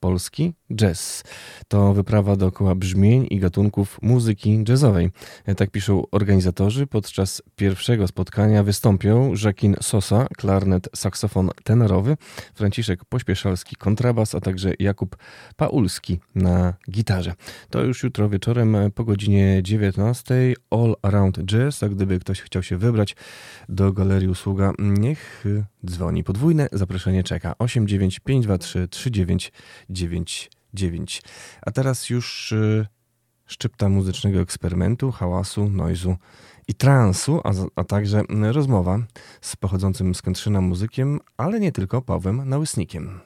polski jazz. To wyprawa dookoła brzmień i gatunków muzyki jazzowej. Tak piszą organizatorzy. Podczas pierwszego spotkania wystąpią Rzekin Sosa, klarnet, saksofon tenorowy, Franciszek Pośpieszalski, kontrabas, a także Jakub Paulski na gitarze. To już jutro wieczorem po godzinie 19:00 All Around Jazz, a gdyby ktoś chciał się wybrać do Galerii Usługa, niech dzwoni. Podwójne zaproszenie czeka. 895233999. A teraz już szczypta muzycznego eksperymentu, hałasu, noizu i transu, a także rozmowa z pochodzącym z Kętrzyna muzykiem, ale nie tylko, Pawłem Nałyśnikiem.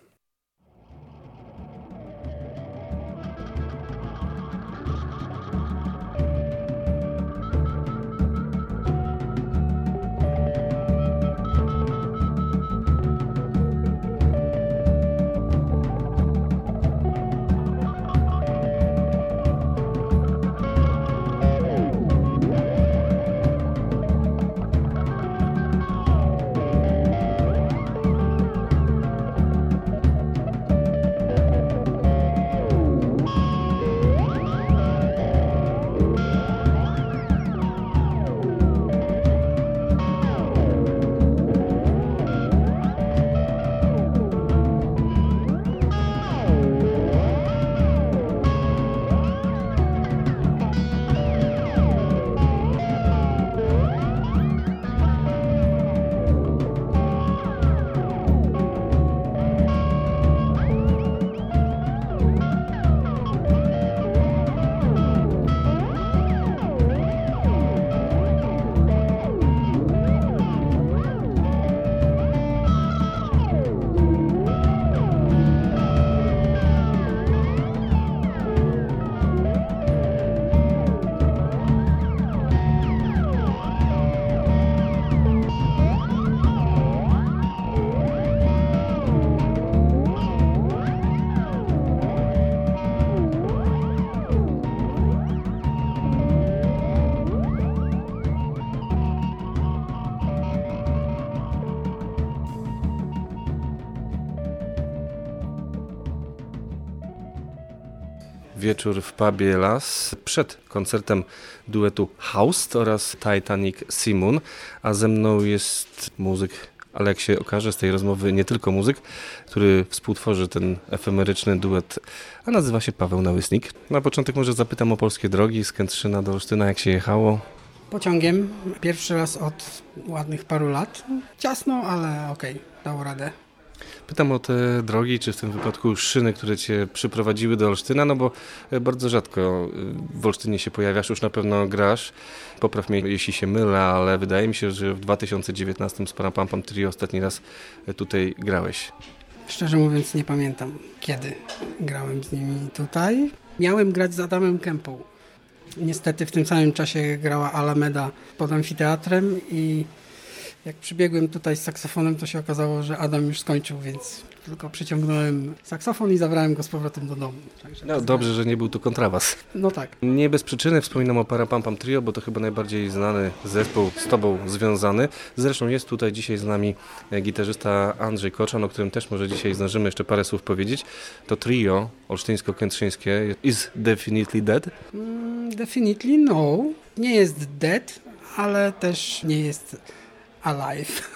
Wieczór w pubie Las przed koncertem duetu Haust oraz Titanic Simon, a ze mną jest muzyk, ale jak się okaże z tej rozmowy nie tylko muzyk, który współtworzy ten efemeryczny duet, a nazywa się Paweł Nałyśnik. Na początek może zapytam o polskie drogi z Kętrzyna do Olsztyna, jak się jechało? Pociągiem, pierwszy raz od ładnych paru lat. Ciasno, ale okej, dało radę. Pytam o te drogi, czy w tym wypadku szyny, które Cię przyprowadziły do Olsztyna, no bo bardzo rzadko w Olsztynie się pojawiasz, już na pewno grasz. Popraw mnie, jeśli się mylę, ale wydaje mi się, że w 2019 z Parampampam Trio ostatni raz tutaj grałeś. Szczerze mówiąc nie pamiętam, kiedy grałem z nimi tutaj. Miałem grać z Adamem Kępą. Niestety w tym samym czasie grała Alameda pod amfiteatrem i jak przybiegłem tutaj z saksofonem, to się okazało, że Adam już skończył, więc tylko przyciągnąłem saksofon i zabrałem go z powrotem do domu. Także no dobrze, że nie był tu kontrabas. No tak. Nie bez przyczyny wspominam o Parampampam Trio, bo to chyba najbardziej znany zespół z Tobą związany. Zresztą jest tutaj dzisiaj z nami gitarzysta Andrzej Koczan, o którym też może dzisiaj zdążymy jeszcze parę słów powiedzieć. To trio olsztyńsko-kętrzyńskie is definitely dead? Definitely no. Nie jest dead, ale też nie jest alive.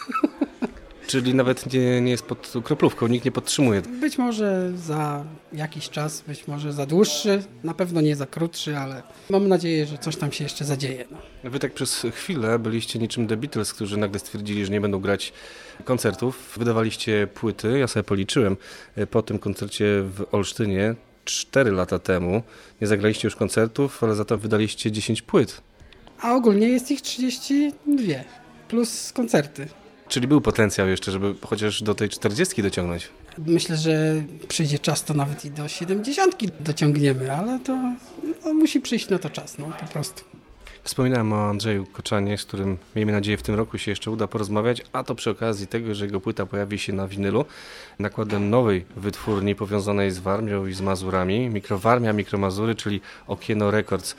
Czyli nawet nie jest pod kroplówką, nikt nie podtrzymuje. Być może za jakiś czas, być może za dłuższy, na pewno nie za krótszy, ale mam nadzieję, że coś tam się jeszcze zadzieje. No. Wy tak przez chwilę byliście niczym The Beatles, którzy nagle stwierdzili, że nie będą grać koncertów. Wydawaliście płyty, ja sobie policzyłem, po tym koncercie w Olsztynie 4 lata temu. Nie zagraliście już koncertów, ale za to wydaliście 10 płyt. A ogólnie jest ich 32. Plus koncerty. Czyli był potencjał jeszcze, żeby chociaż do tej 40 dociągnąć? Myślę, że przyjdzie czas, to nawet i do 70 dociągniemy, ale to no, musi przyjść na to czas, no, po prostu. Wspominałem o Andrzeju Koczanie, z którym miejmy nadzieję w tym roku się jeszcze uda porozmawiać, a to przy okazji tego, że jego płyta pojawi się na winylu. Nakładem nowej wytwórni powiązanej z Warmią i z Mazurami, Mikrowarmia, Mikromazury, czyli Okieno Records.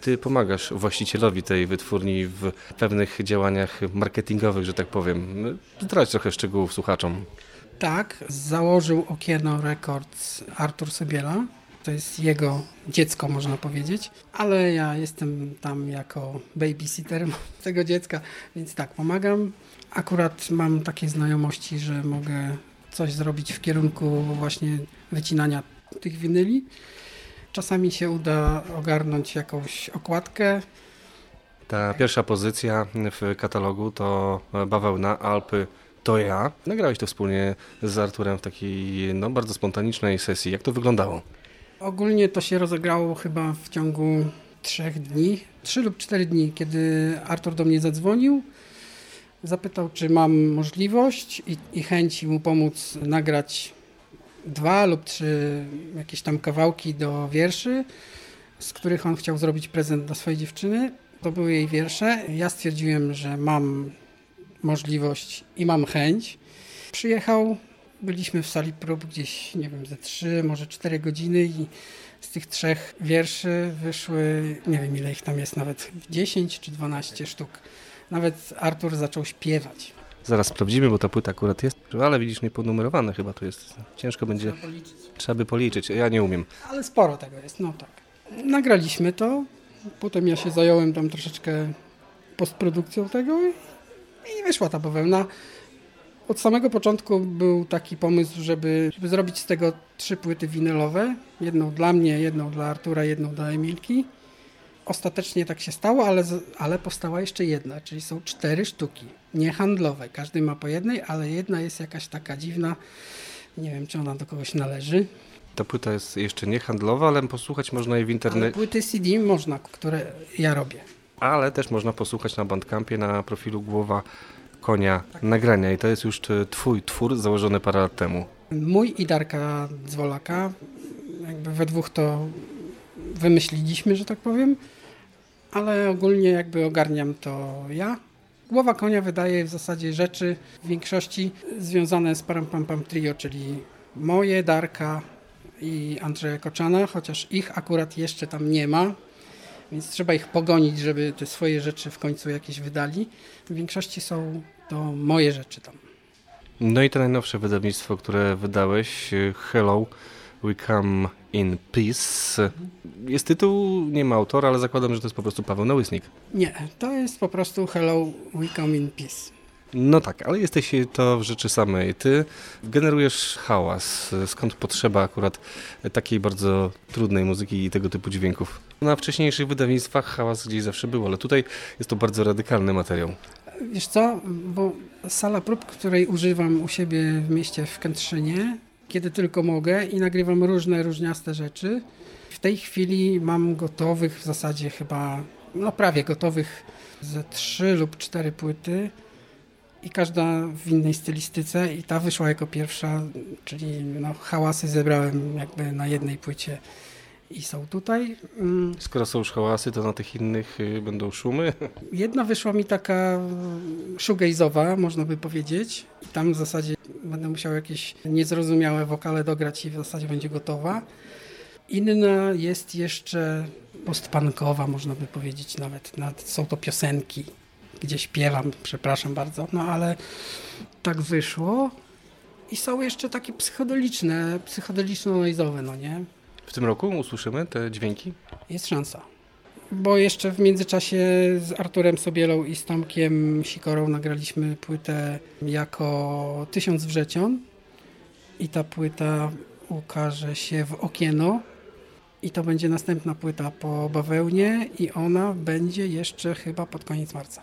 Ty pomagasz właścicielowi tej wytwórni w pewnych działaniach marketingowych, że tak powiem. Zdradź trochę szczegółów słuchaczom. Tak, założył Okieno Records Artur Sebiela. To jest jego dziecko, można powiedzieć, ale ja jestem tam jako babysitter tego dziecka, więc tak, pomagam. Akurat mam takie znajomości, że mogę coś zrobić w kierunku właśnie wycinania tych winyli. Czasami się uda ogarnąć jakąś okładkę. Ta pierwsza pozycja w katalogu to Bawełna, Alpy, to ja. Nagrałeś to wspólnie z Arturem w takiej no, bardzo spontanicznej sesji. Jak to wyglądało? Ogólnie to się rozegrało chyba w ciągu 3 dni, 3 lub 4 dni, kiedy Artur do mnie zadzwonił, zapytał, czy mam możliwość i chęć mu pomóc nagrać 2 lub 3 jakieś tam kawałki do wierszy, z których on chciał zrobić prezent dla swojej dziewczyny. To były jej wiersze. Ja stwierdziłem, że mam możliwość i mam chęć. Przyjechał. Byliśmy w sali prób gdzieś, nie wiem, ze 3, może 4 godziny i z tych 3 wierszy wyszły, nie wiem ile ich tam jest, nawet 10 czy 12 sztuk. Nawet Artur zaczął śpiewać. Zaraz sprawdzimy, bo ta płyta akurat jest, ale widzisz, nieponumerowane chyba tu jest. Ciężko będzie, trzeba by policzyć, ja nie umiem. Ale sporo tego jest, no tak. Nagraliśmy to, potem ja się zająłem tam troszeczkę postprodukcją tego i wyszła ta bawełna. Od samego początku był taki pomysł, żeby zrobić z tego 3 płyty winylowe. Jedną dla mnie, jedną dla Artura, jedną dla Emilki. Ostatecznie tak się stało, ale powstała jeszcze jedna, czyli są 4 sztuki, niehandlowe. Każdy ma po jednej, ale jedna jest jakaś taka dziwna. Nie wiem, czy ona do kogoś należy. Ta płyta jest jeszcze niehandlowa, ale posłuchać można jej w internecie. Płyty CD można, które ja robię. Ale też można posłuchać na Bandcampie, na profilu Głowa Konia nagrania i to jest już twój twór założony parę lat temu. Mój i Darka Dzwolaka, jakby we dwóch to wymyśliliśmy, że tak powiem, ale ogólnie jakby ogarniam to ja. Głowa Konia wydaje w zasadzie rzeczy w większości związane z Parampampam Trio, czyli moje, Darka i Andrzeja Koczana, chociaż ich akurat jeszcze tam nie ma. Więc trzeba ich pogonić, żeby te swoje rzeczy w końcu jakieś wydali. W większości są to moje rzeczy tam. No i to najnowsze wydawnictwo, które wydałeś, Hello, We Come In Peace. Jest tytuł, nie ma autora, ale zakładam, że to jest po prostu Paweł Nałyśnik. Nie, to jest po prostu Hello, We Come In Peace. No tak, ale jesteś to w rzeczy samej. Ty generujesz hałas. Skąd potrzeba akurat takiej bardzo trudnej muzyki i tego typu dźwięków? Na wcześniejszych wydawnictwach hałas gdzieś zawsze był, ale tutaj jest to bardzo radykalny materiał. Wiesz co, bo sala prób, której używam u siebie w mieście w Kętrzynie, kiedy tylko mogę i nagrywam różniaste rzeczy. W tej chwili mam gotowych w zasadzie chyba, no prawie gotowych ze 3 lub 4 płyty. I każda w innej stylistyce i ta wyszła jako pierwsza, czyli no, hałasy zebrałem jakby na jednej płycie i są tutaj. Skoro są już hałasy, to na tych innych będą szumy? Jedna wyszła mi taka shoegaze'owa, można by powiedzieć. I tam w zasadzie będę musiał jakieś niezrozumiałe wokale dograć i w zasadzie będzie gotowa. Inna jest jeszcze postpunkowa, można by powiedzieć nawet są to piosenki. Gdzie śpiewam, przepraszam bardzo, no ale tak wyszło. I są jeszcze takie psychodeliczno-noizowe, no nie? W tym roku usłyszymy te dźwięki? Jest szansa. Bo jeszcze w międzyczasie z Arturem Sobielą i z Tomkiem Sikorą nagraliśmy płytę jako 1000 wrzeciont. I ta płyta ukaże się w Okieno. I to będzie następna płyta po bawełnie i ona będzie jeszcze chyba pod koniec marca.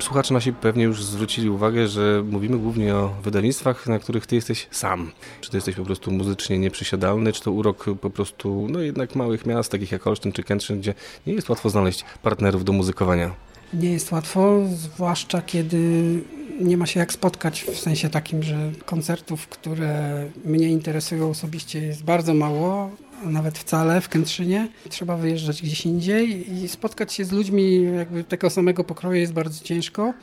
Słuchacze nasi pewnie już zwrócili uwagę, że mówimy głównie o wydawnictwach, na których ty jesteś sam. Czy ty jesteś po prostu muzycznie nieprzysiadalny, czy to urok po prostu no jednak małych miast, takich jak Olsztyn czy Kętrzyn, gdzie nie jest łatwo znaleźć partnerów do muzykowania? Nie jest łatwo, zwłaszcza kiedy nie ma się jak spotkać, w sensie takim, że koncertów, które mnie interesują osobiście, jest bardzo mało, nawet wcale w Kętrzynie. Trzeba wyjeżdżać gdzieś indziej i spotkać się z ludźmi jakby tego samego pokroju jest bardzo ciężko.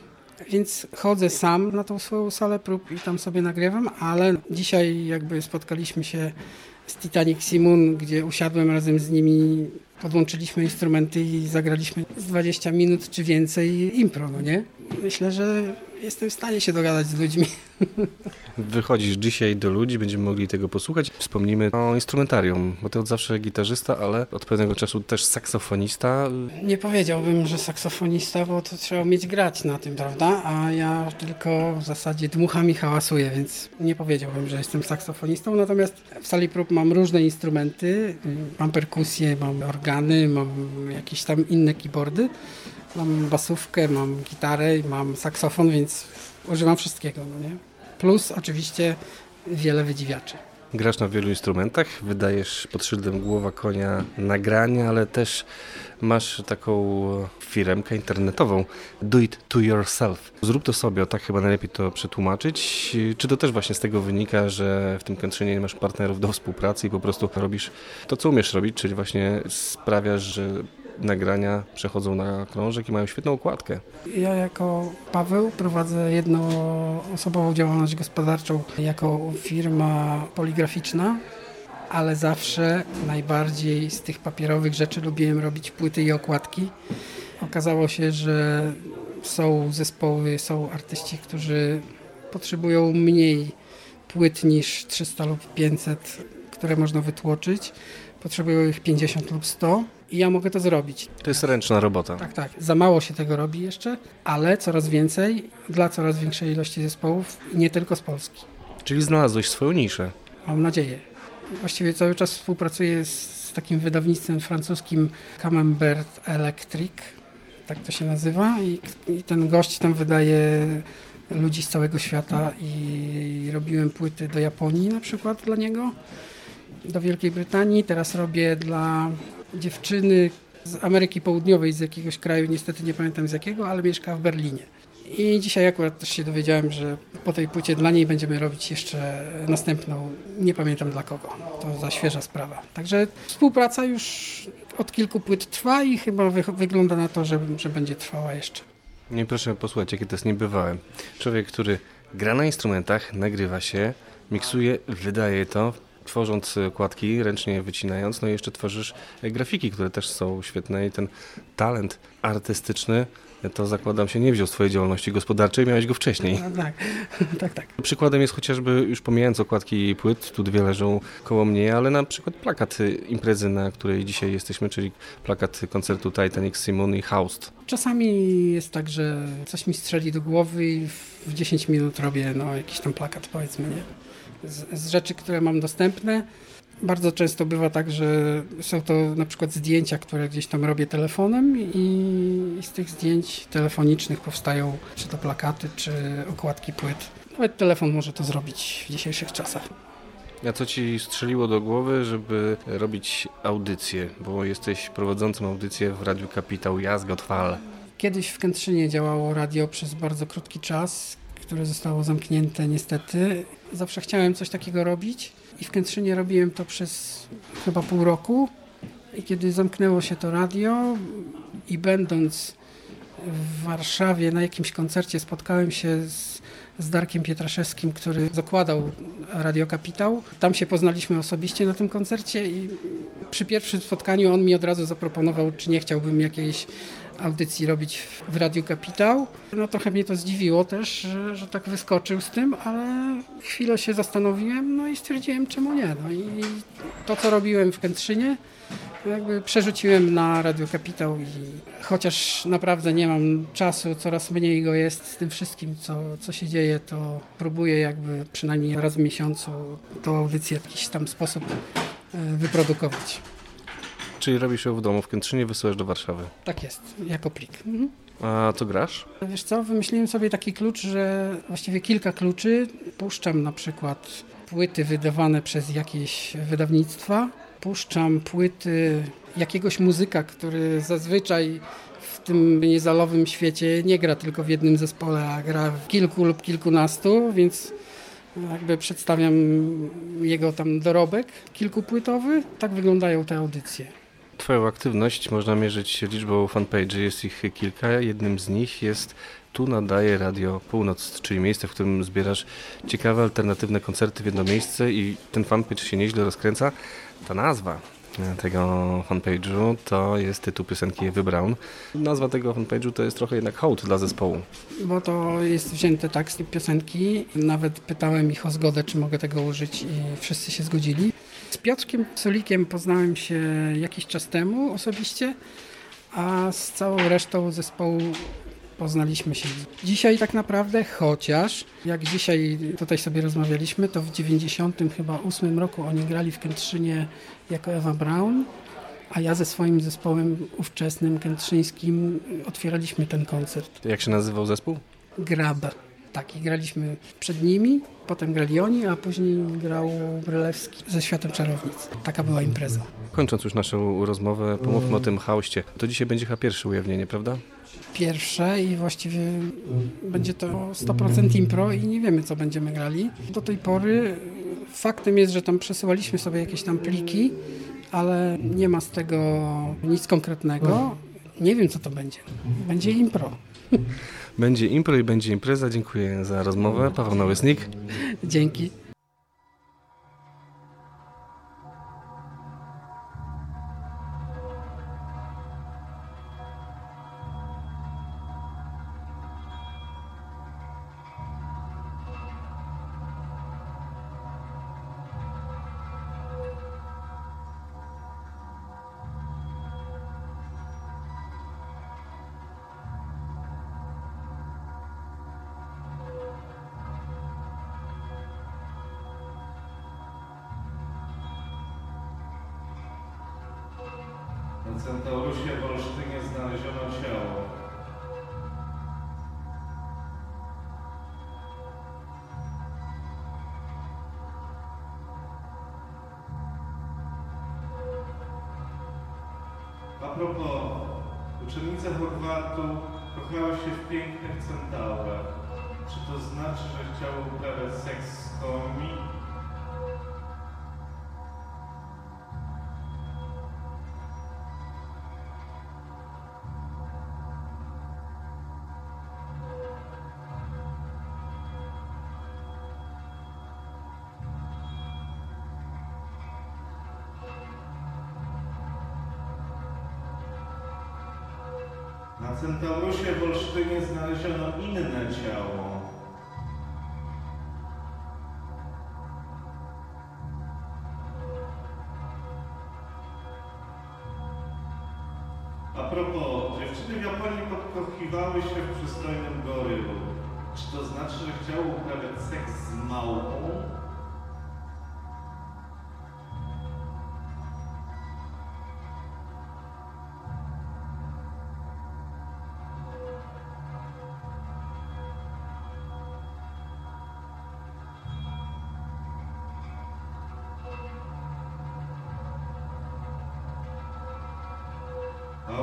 Więc chodzę sam na tą swoją salę prób i tam sobie nagrywam, ale dzisiaj jakby spotkaliśmy się z Titanic Simon, gdzie usiadłem razem z nimi, podłączyliśmy instrumenty i zagraliśmy 20 minut czy więcej impro, no nie? Myślę, że jestem w stanie się dogadać z ludźmi. Wychodzisz dzisiaj do ludzi, będziemy mogli tego posłuchać. Wspomnimy o instrumentarium, bo ty od zawsze gitarzysta, ale od pewnego czasu też saksofonista. Nie powiedziałbym, że saksofonista, bo to trzeba umieć grać na tym, prawda? A ja tylko w zasadzie dmuchami hałasuję, więc nie powiedziałbym, że jestem saksofonistą. Natomiast w sali prób mam różne instrumenty. Mam perkusję, mam organy, mam jakieś tam inne keyboardy. Mam basówkę, mam gitarę i mam saksofon, więc używam wszystkiego, no nie? Plus oczywiście wiele wydziwiaczy. Grasz na wielu instrumentach, wydajesz pod szyldem Głowa Konia nagrania, ale też masz taką firemkę internetową, Do It To Yourself. Zrób to sobie, tak chyba najlepiej to przetłumaczyć. Czy to też właśnie z tego wynika, że w tym Kętrzynie nie masz partnerów do współpracy i po prostu robisz to, co umiesz robić, czyli właśnie sprawiasz, że nagrania przechodzą na krążek i mają świetną układkę. Ja jako Paweł prowadzę jednoosobową działalność gospodarczą jako firma poligraficzna, ale zawsze najbardziej z tych papierowych rzeczy lubiłem robić płyty i okładki. Okazało się, że są zespoły, są artyści, którzy potrzebują mniej płyt niż 300 lub 500, które można wytłoczyć. Potrzebują ich 50 lub 100. I ja mogę to zrobić. To jest ręczna robota. Tak. Za mało się tego robi jeszcze, ale coraz więcej dla coraz większej ilości zespołów, nie tylko z Polski. Czyli znalazłeś swoją niszę. Mam nadzieję. Właściwie cały czas współpracuję z takim wydawnictwem francuskim Camembert Electric, tak to się nazywa, i ten gość tam wydaje ludzi z całego świata i robiłem płyty do Japonii na przykład dla niego, do Wielkiej Brytanii. Teraz robię dla dziewczyny z Ameryki Południowej, z jakiegoś kraju, niestety nie pamiętam z jakiego, ale mieszka w Berlinie. I dzisiaj akurat też się dowiedziałem, że po tej płycie dla niej będziemy robić jeszcze następną, nie pamiętam dla kogo. To za świeża sprawa. Także współpraca już od kilku płyt trwa i chyba wygląda na to, że będzie trwała jeszcze. Nie, proszę posłuchać, jakie to jest niebywałe. Człowiek, który gra na instrumentach, nagrywa się, miksuje, wydaje to, tworząc okładki, ręcznie je wycinając, no i jeszcze tworzysz grafiki, które też są świetne i ten talent artystyczny, to zakładam się, nie wziął z twojej działalności gospodarczej, miałeś go wcześniej. No, tak. Przykładem jest chociażby, już pomijając okładki i płyt, tu dwie leżą koło mnie, ale na przykład plakat imprezy, na której dzisiaj jesteśmy, czyli plakat koncertu Titanic Simon i Haust. Czasami jest tak, że coś mi strzeli do głowy i w 10 minut robię jakiś tam plakat, powiedzmy, nie? Z rzeczy, które mam dostępne. Bardzo często bywa tak, że są to na przykład zdjęcia, które gdzieś tam robię telefonem i z tych zdjęć telefonicznych powstają czy to plakaty, czy okładki płyt. Nawet telefon może to zrobić w dzisiejszych czasach. A co ci strzeliło do głowy, żeby robić audycję? Bo jesteś prowadzącym audycję w Radiu Kapitał. Kiedyś w Kętrzynie działało radio przez bardzo krótki czas, które zostało zamknięte niestety. Zawsze chciałem coś takiego robić i w Kętrzynie robiłem to przez chyba pół roku. I kiedy zamknęło się to radio i będąc w Warszawie na jakimś koncercie spotkałem się z Darkiem Pietraszewskim, który zakładał Radio Kapitał. Tam się poznaliśmy osobiście na tym koncercie i przy pierwszym spotkaniu on mi od razu zaproponował, czy nie chciałbym jakiejś audycji robić w Radiu Kapitał. Trochę mnie to zdziwiło też, że tak wyskoczył z tym, ale chwilę się zastanowiłem, i stwierdziłem, czemu nie. I to, co robiłem w Kętrzynie, jakby przerzuciłem na Radio Kapitał i chociaż naprawdę nie mam czasu, coraz mniej go jest z tym wszystkim, co się dzieje, to próbuję jakby przynajmniej raz w miesiącu tą audycję w jakiś tam sposób wyprodukować. Czyli robisz ją w domu w Kętrzynie, wysyłasz do Warszawy. Tak jest, jako plik. A co grasz? Wiesz co, wymyśliłem sobie taki klucz, że właściwie kilka kluczy. Puszczam na przykład płyty wydawane przez jakieś wydawnictwa. Puszczam płyty jakiegoś muzyka, który zazwyczaj w tym niezalowym świecie nie gra tylko w jednym zespole, a gra w kilku lub kilkunastu, więc jakby przedstawiam jego tam dorobek kilkupłytowy. Tak wyglądają te audycje. Twoją aktywność można mierzyć liczbą fanpage'y, jest ich kilka. Jednym z nich jest Tu Nadaje Radio Północ, czyli miejsce, w którym zbierasz ciekawe, alternatywne koncerty w jedno miejsce i ten fanpage się nieźle rozkręca. Ta nazwa tego fanpage'u to jest tytuł piosenki Ewy Brown. Nazwa tego fanpage'u to jest trochę jednak hołd dla zespołu. Bo to jest wzięte tak z tej piosenki. Nawet pytałem ich o zgodę, czy mogę tego użyć i wszyscy się zgodzili. Z Piotrkiem Sulikiem poznałem się jakiś czas temu osobiście, a z całą resztą zespołu poznaliśmy się dzisiaj tak naprawdę, chociaż jak dzisiaj tutaj sobie rozmawialiśmy, to w 98 roku oni grali w Kętrzynie jako Ewa Brown, a ja ze swoim zespołem ówczesnym kętrzyńskim otwieraliśmy ten koncert. Jak się nazywał zespół? Grab. Tak, i graliśmy przed nimi, potem grali oni, a później grał Brylewski ze Światem Czarownic. Taka była impreza. Kończąc już naszą rozmowę, pomówmy o tym hauście. To dzisiaj będzie chyba pierwsze ujawnienie, prawda? Pierwsze i właściwie będzie to 100% impro i nie wiemy, co będziemy grali. Do tej pory faktem jest, że tam przesyłaliśmy sobie jakieś tam pliki, ale nie ma z tego nic konkretnego. Nie wiem, co to będzie. Będzie impro. Będzie impro i będzie impreza. Dziękuję za rozmowę. Paweł Nałyśnik. Dzięki. W Centaurusie w Olsztynie znaleziono ciało. A propos, uczennica Chorwatu kochała się w pięknych centaurach. Czy to znaczy, że chciała uprawiać seks z kołami? Na Centaurusie w Olsztynie znaleziono inne ciało. A propos, dziewczyny w Japonii podkochiwały się w przystojnym gorylu. Czy to znaczy, że chciały uprawiać seks z małpą?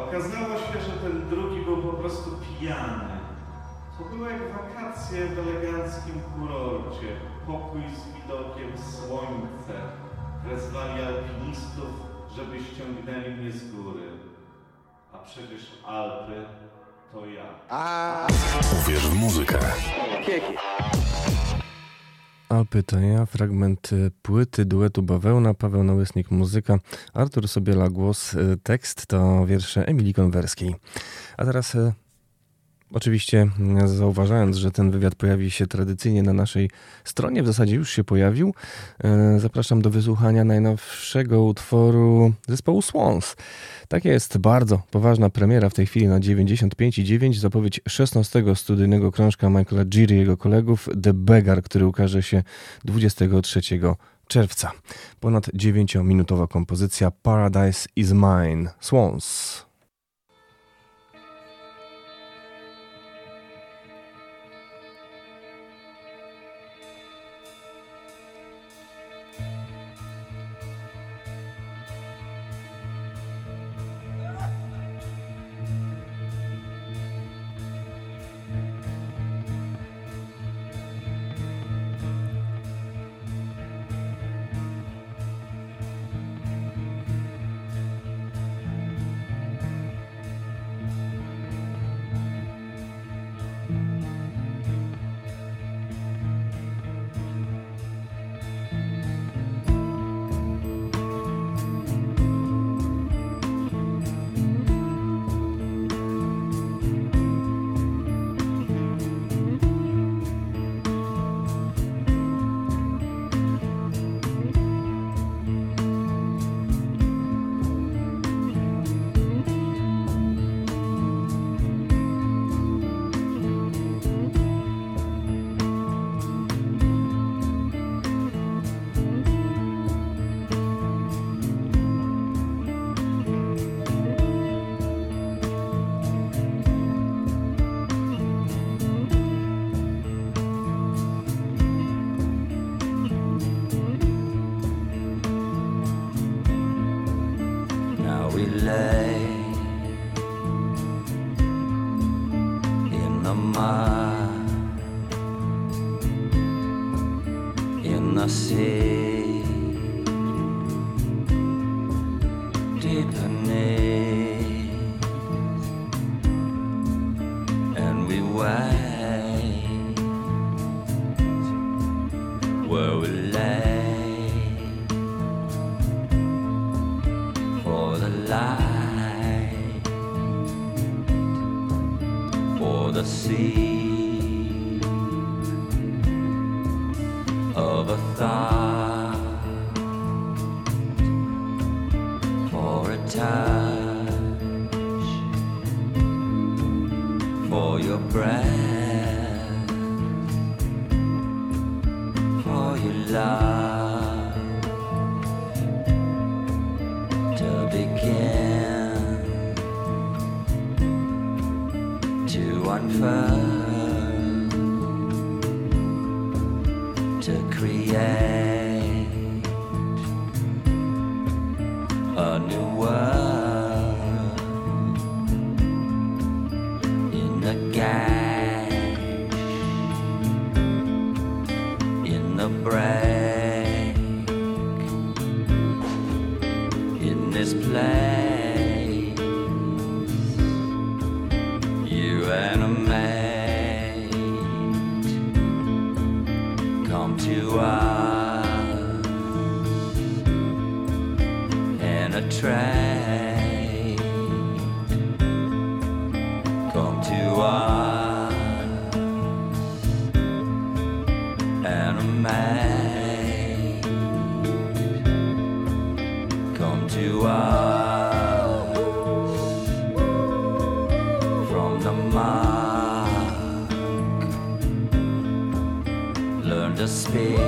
Okazało się, że ten drugi był po prostu pijany. To było jak wakacje w eleganckim kurorcie. Pokój z widokiem słońce. Wezwali alpinistów, żeby ściągnęli mnie z góry. A przecież Alpy to ja. Uwierz w muzykę. Alpy to ja, fragment płyty duetu Bawełna, Paweł Nałyśnik muzyka, Artur Sobiela głos, tekst to wiersze Emilii Konwerskiej. A teraz oczywiście zauważając, że ten wywiad pojawi się tradycyjnie na naszej stronie, w zasadzie już się pojawił, zapraszam do wysłuchania najnowszego utworu zespołu Swans. Tak jest, bardzo poważna premiera w tej chwili na 95,9, zapowiedź 16 studyjnego krążka Michaela Giry i jego kolegów The Beggar, który ukaże się 23 czerwca. Ponad 9-minutowa kompozycja Paradise is Mine, Swans. delay in the mud, in the sea, deep beneath, and we wait where we lay. Light for the sea of a thought, for a touch, for your breath, for your love. To create a new world in the gash, in the break, in this place. Trade. Come to us and amaze. Come to us from the mark. Learn to speak.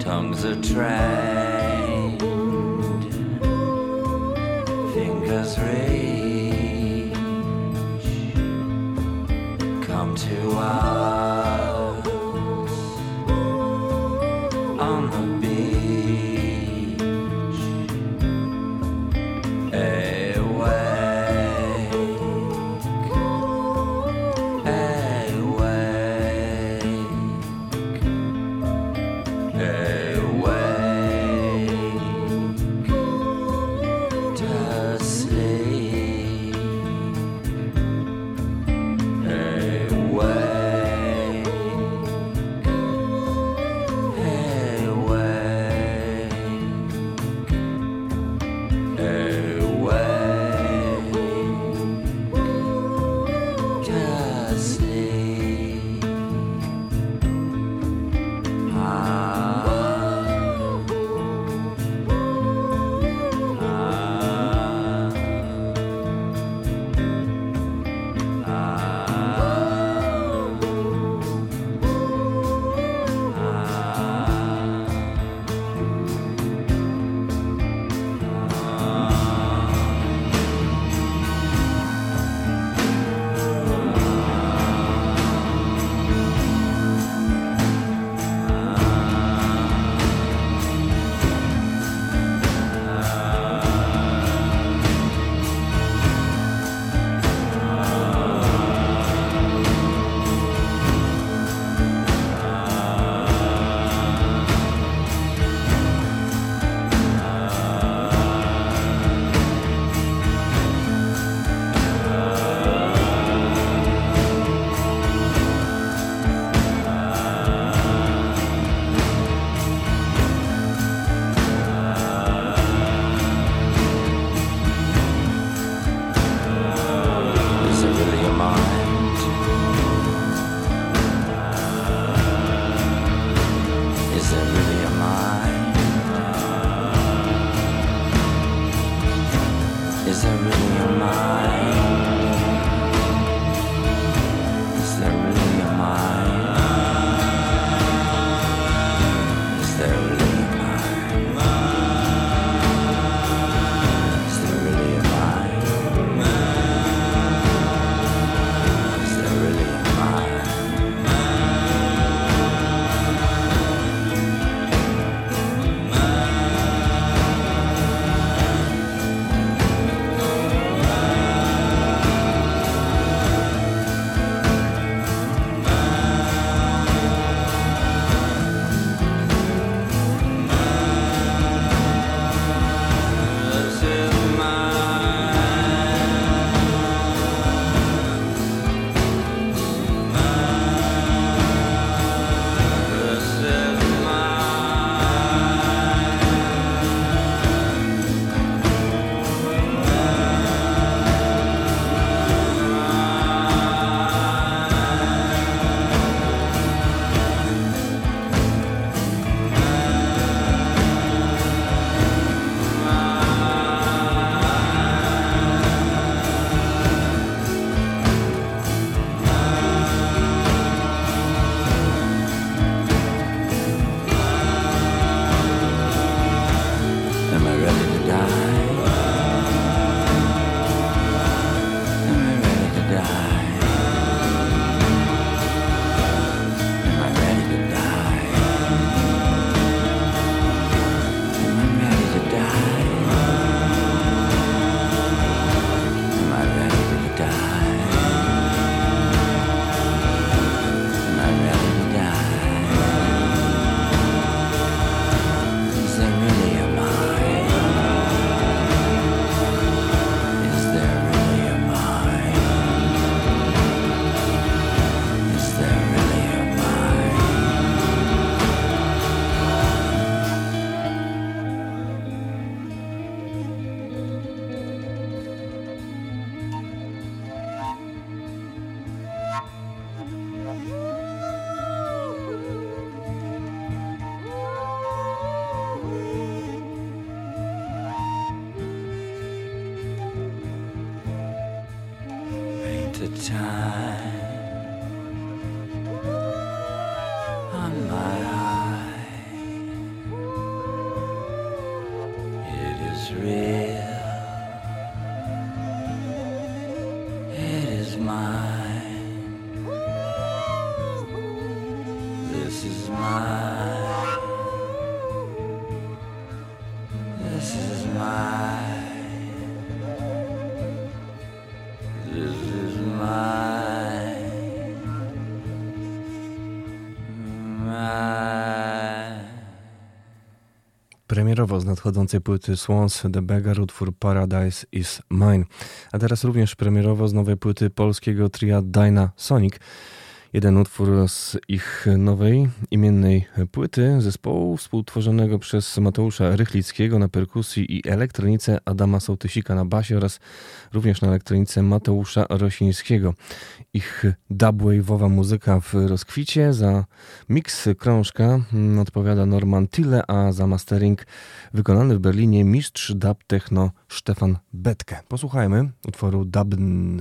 Tongues are trained, fingers reach. Come to us on the beach. Sleep away. the time on my eye. It is real, it is mine. This is mine, this is mine. Premierowo z nadchodzącej płyty Swans The Beggar utwór Paradise is Mine, a teraz również premierowo z nowej płyty polskiego tria Dyna Sonic. Jeden utwór z ich nowej, imiennej płyty zespołu współtworzonego przez Mateusza Rychlickiego na perkusji i elektronice, Adama Sołtysika na basie oraz również na elektronice Mateusza Rosińskiego. Ich dubwave'owa muzyka w rozkwicie. Za miks krążka odpowiada Norman Tille, a za mastering wykonany w Berlinie mistrz dub techno Stefan Betke. Posłuchajmy utworu Dubn.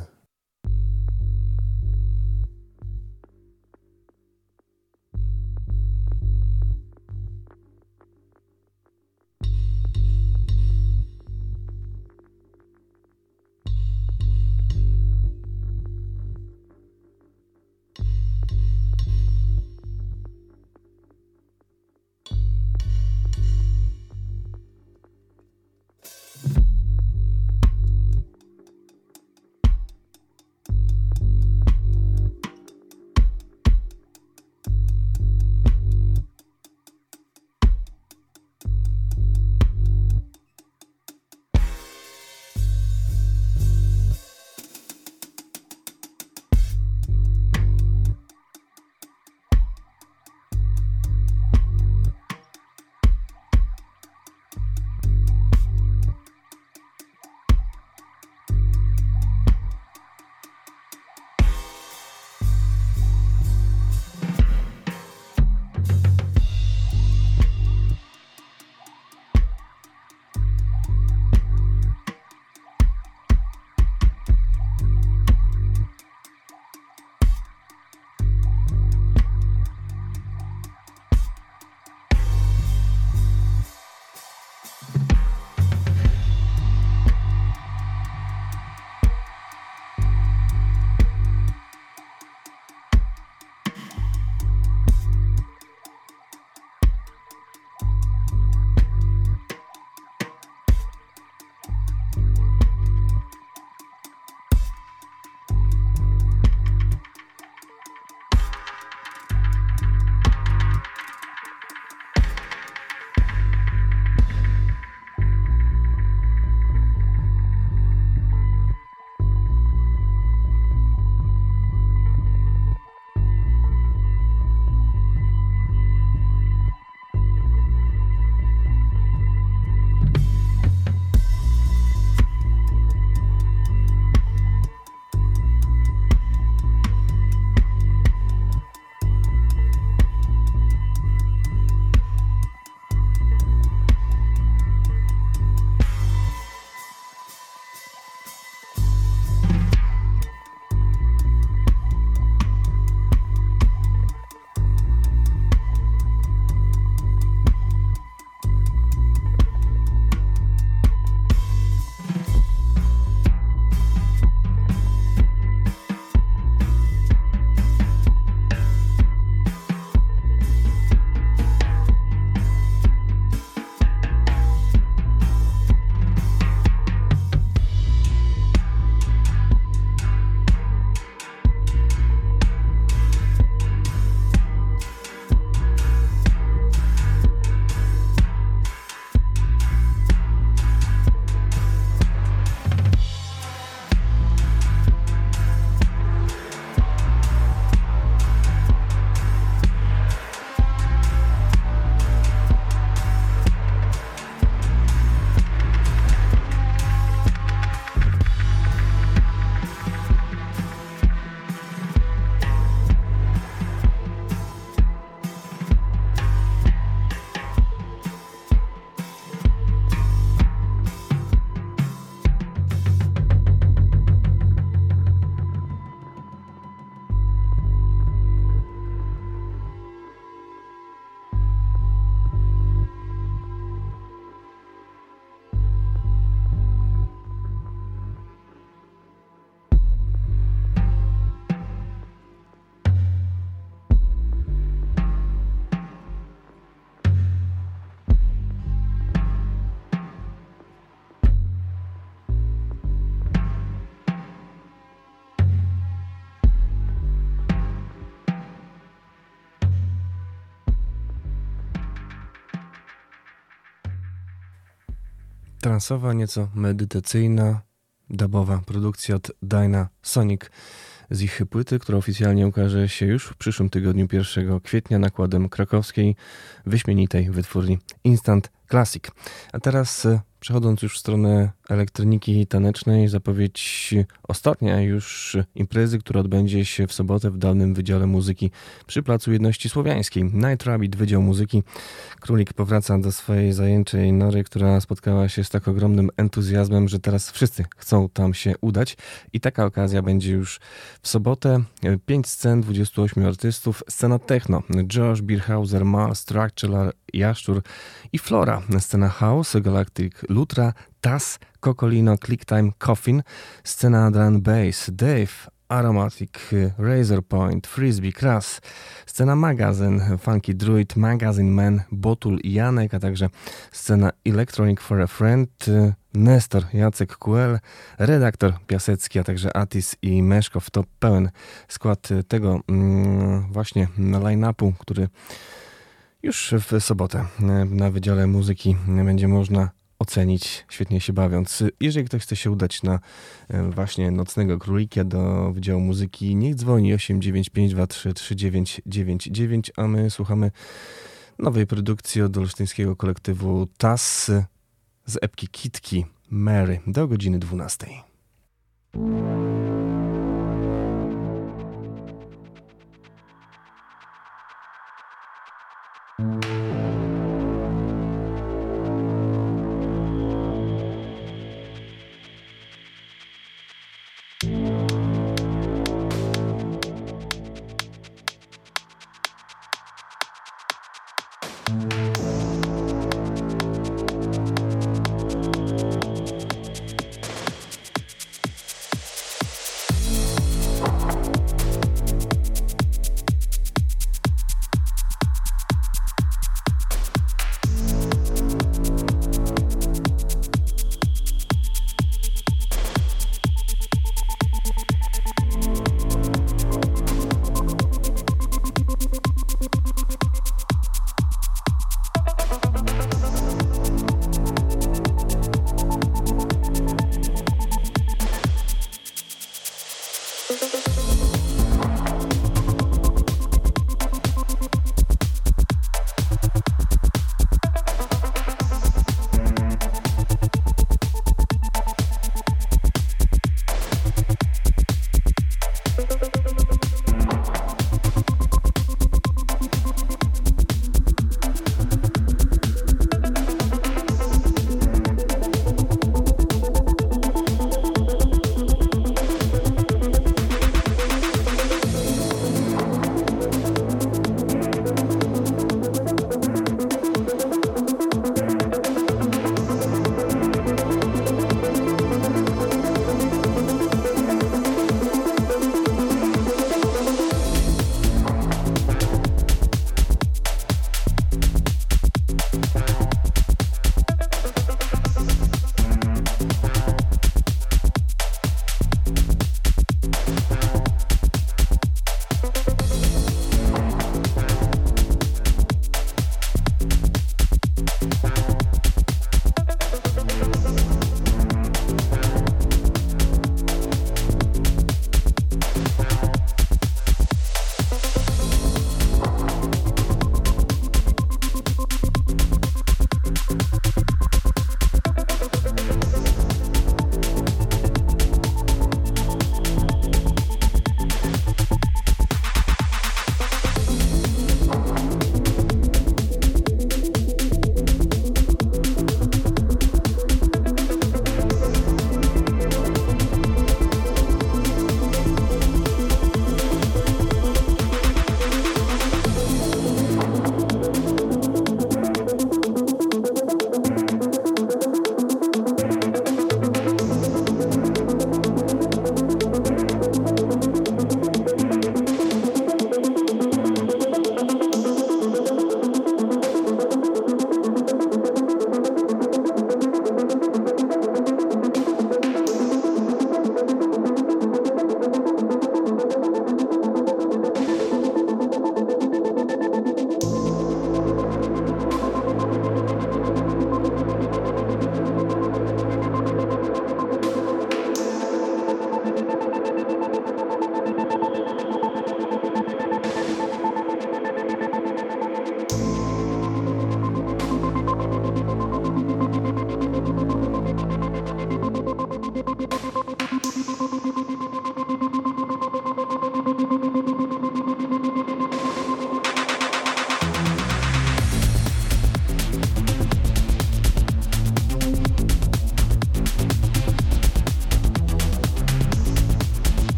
transowa, nieco medytacyjna, dubowa produkcja od Dyna Sonic z ich płyty, która oficjalnie ukaże się już w przyszłym tygodniu 1 kwietnia nakładem krakowskiej, wyśmienitej wytwórni Instant Classic. A teraz przechodząc już w stronę elektroniki tanecznej, zapowiedź ostatnia już imprezy, która odbędzie się w sobotę w Dolnym Wydziale Muzyki przy Placu Jedności Słowiańskiej. Night Rabbit, Wydział Muzyki. Królik powraca do swojej zajęczej nory, która spotkała się z tak ogromnym entuzjazmem, że teraz wszyscy chcą tam się udać. I taka okazja będzie już w sobotę. 5 scen, 28 artystów. Scena techno. Josh, Birhauser, Mal, Structural, Jaszczur i Flora. Scena house, Galactic Lutra, Tass, Kokolino, Click Time, Coffin, scena Drum Bass, Dave, Aromatic, Razor Point, Frisbee, Kras, scena Magazyn, Funky Druid, Magazine Man, Botul i Janek, a także scena Electronic for a Friend, Nestor, Jacek QL, redaktor Piasecki, a także Atis i Meszkow. To pełen skład tego właśnie line-upu, który już w sobotę na Wydziale Muzyki będzie można ocenić, świetnie się bawiąc. Jeżeli ktoś chce się udać na właśnie Nocnego Królika do Wydziału Muzyki, niech dzwoni 895233999, a my słuchamy nowej produkcji od olsztyńskiego kolektywu Tass z epki Kitki Mary do godziny 12.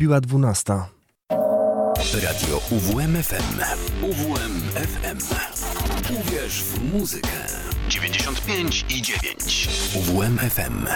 Odbiła 12. Radio UWM-FM. UWM-FM. Uwierz w muzykę. 95,9. UWM-FM.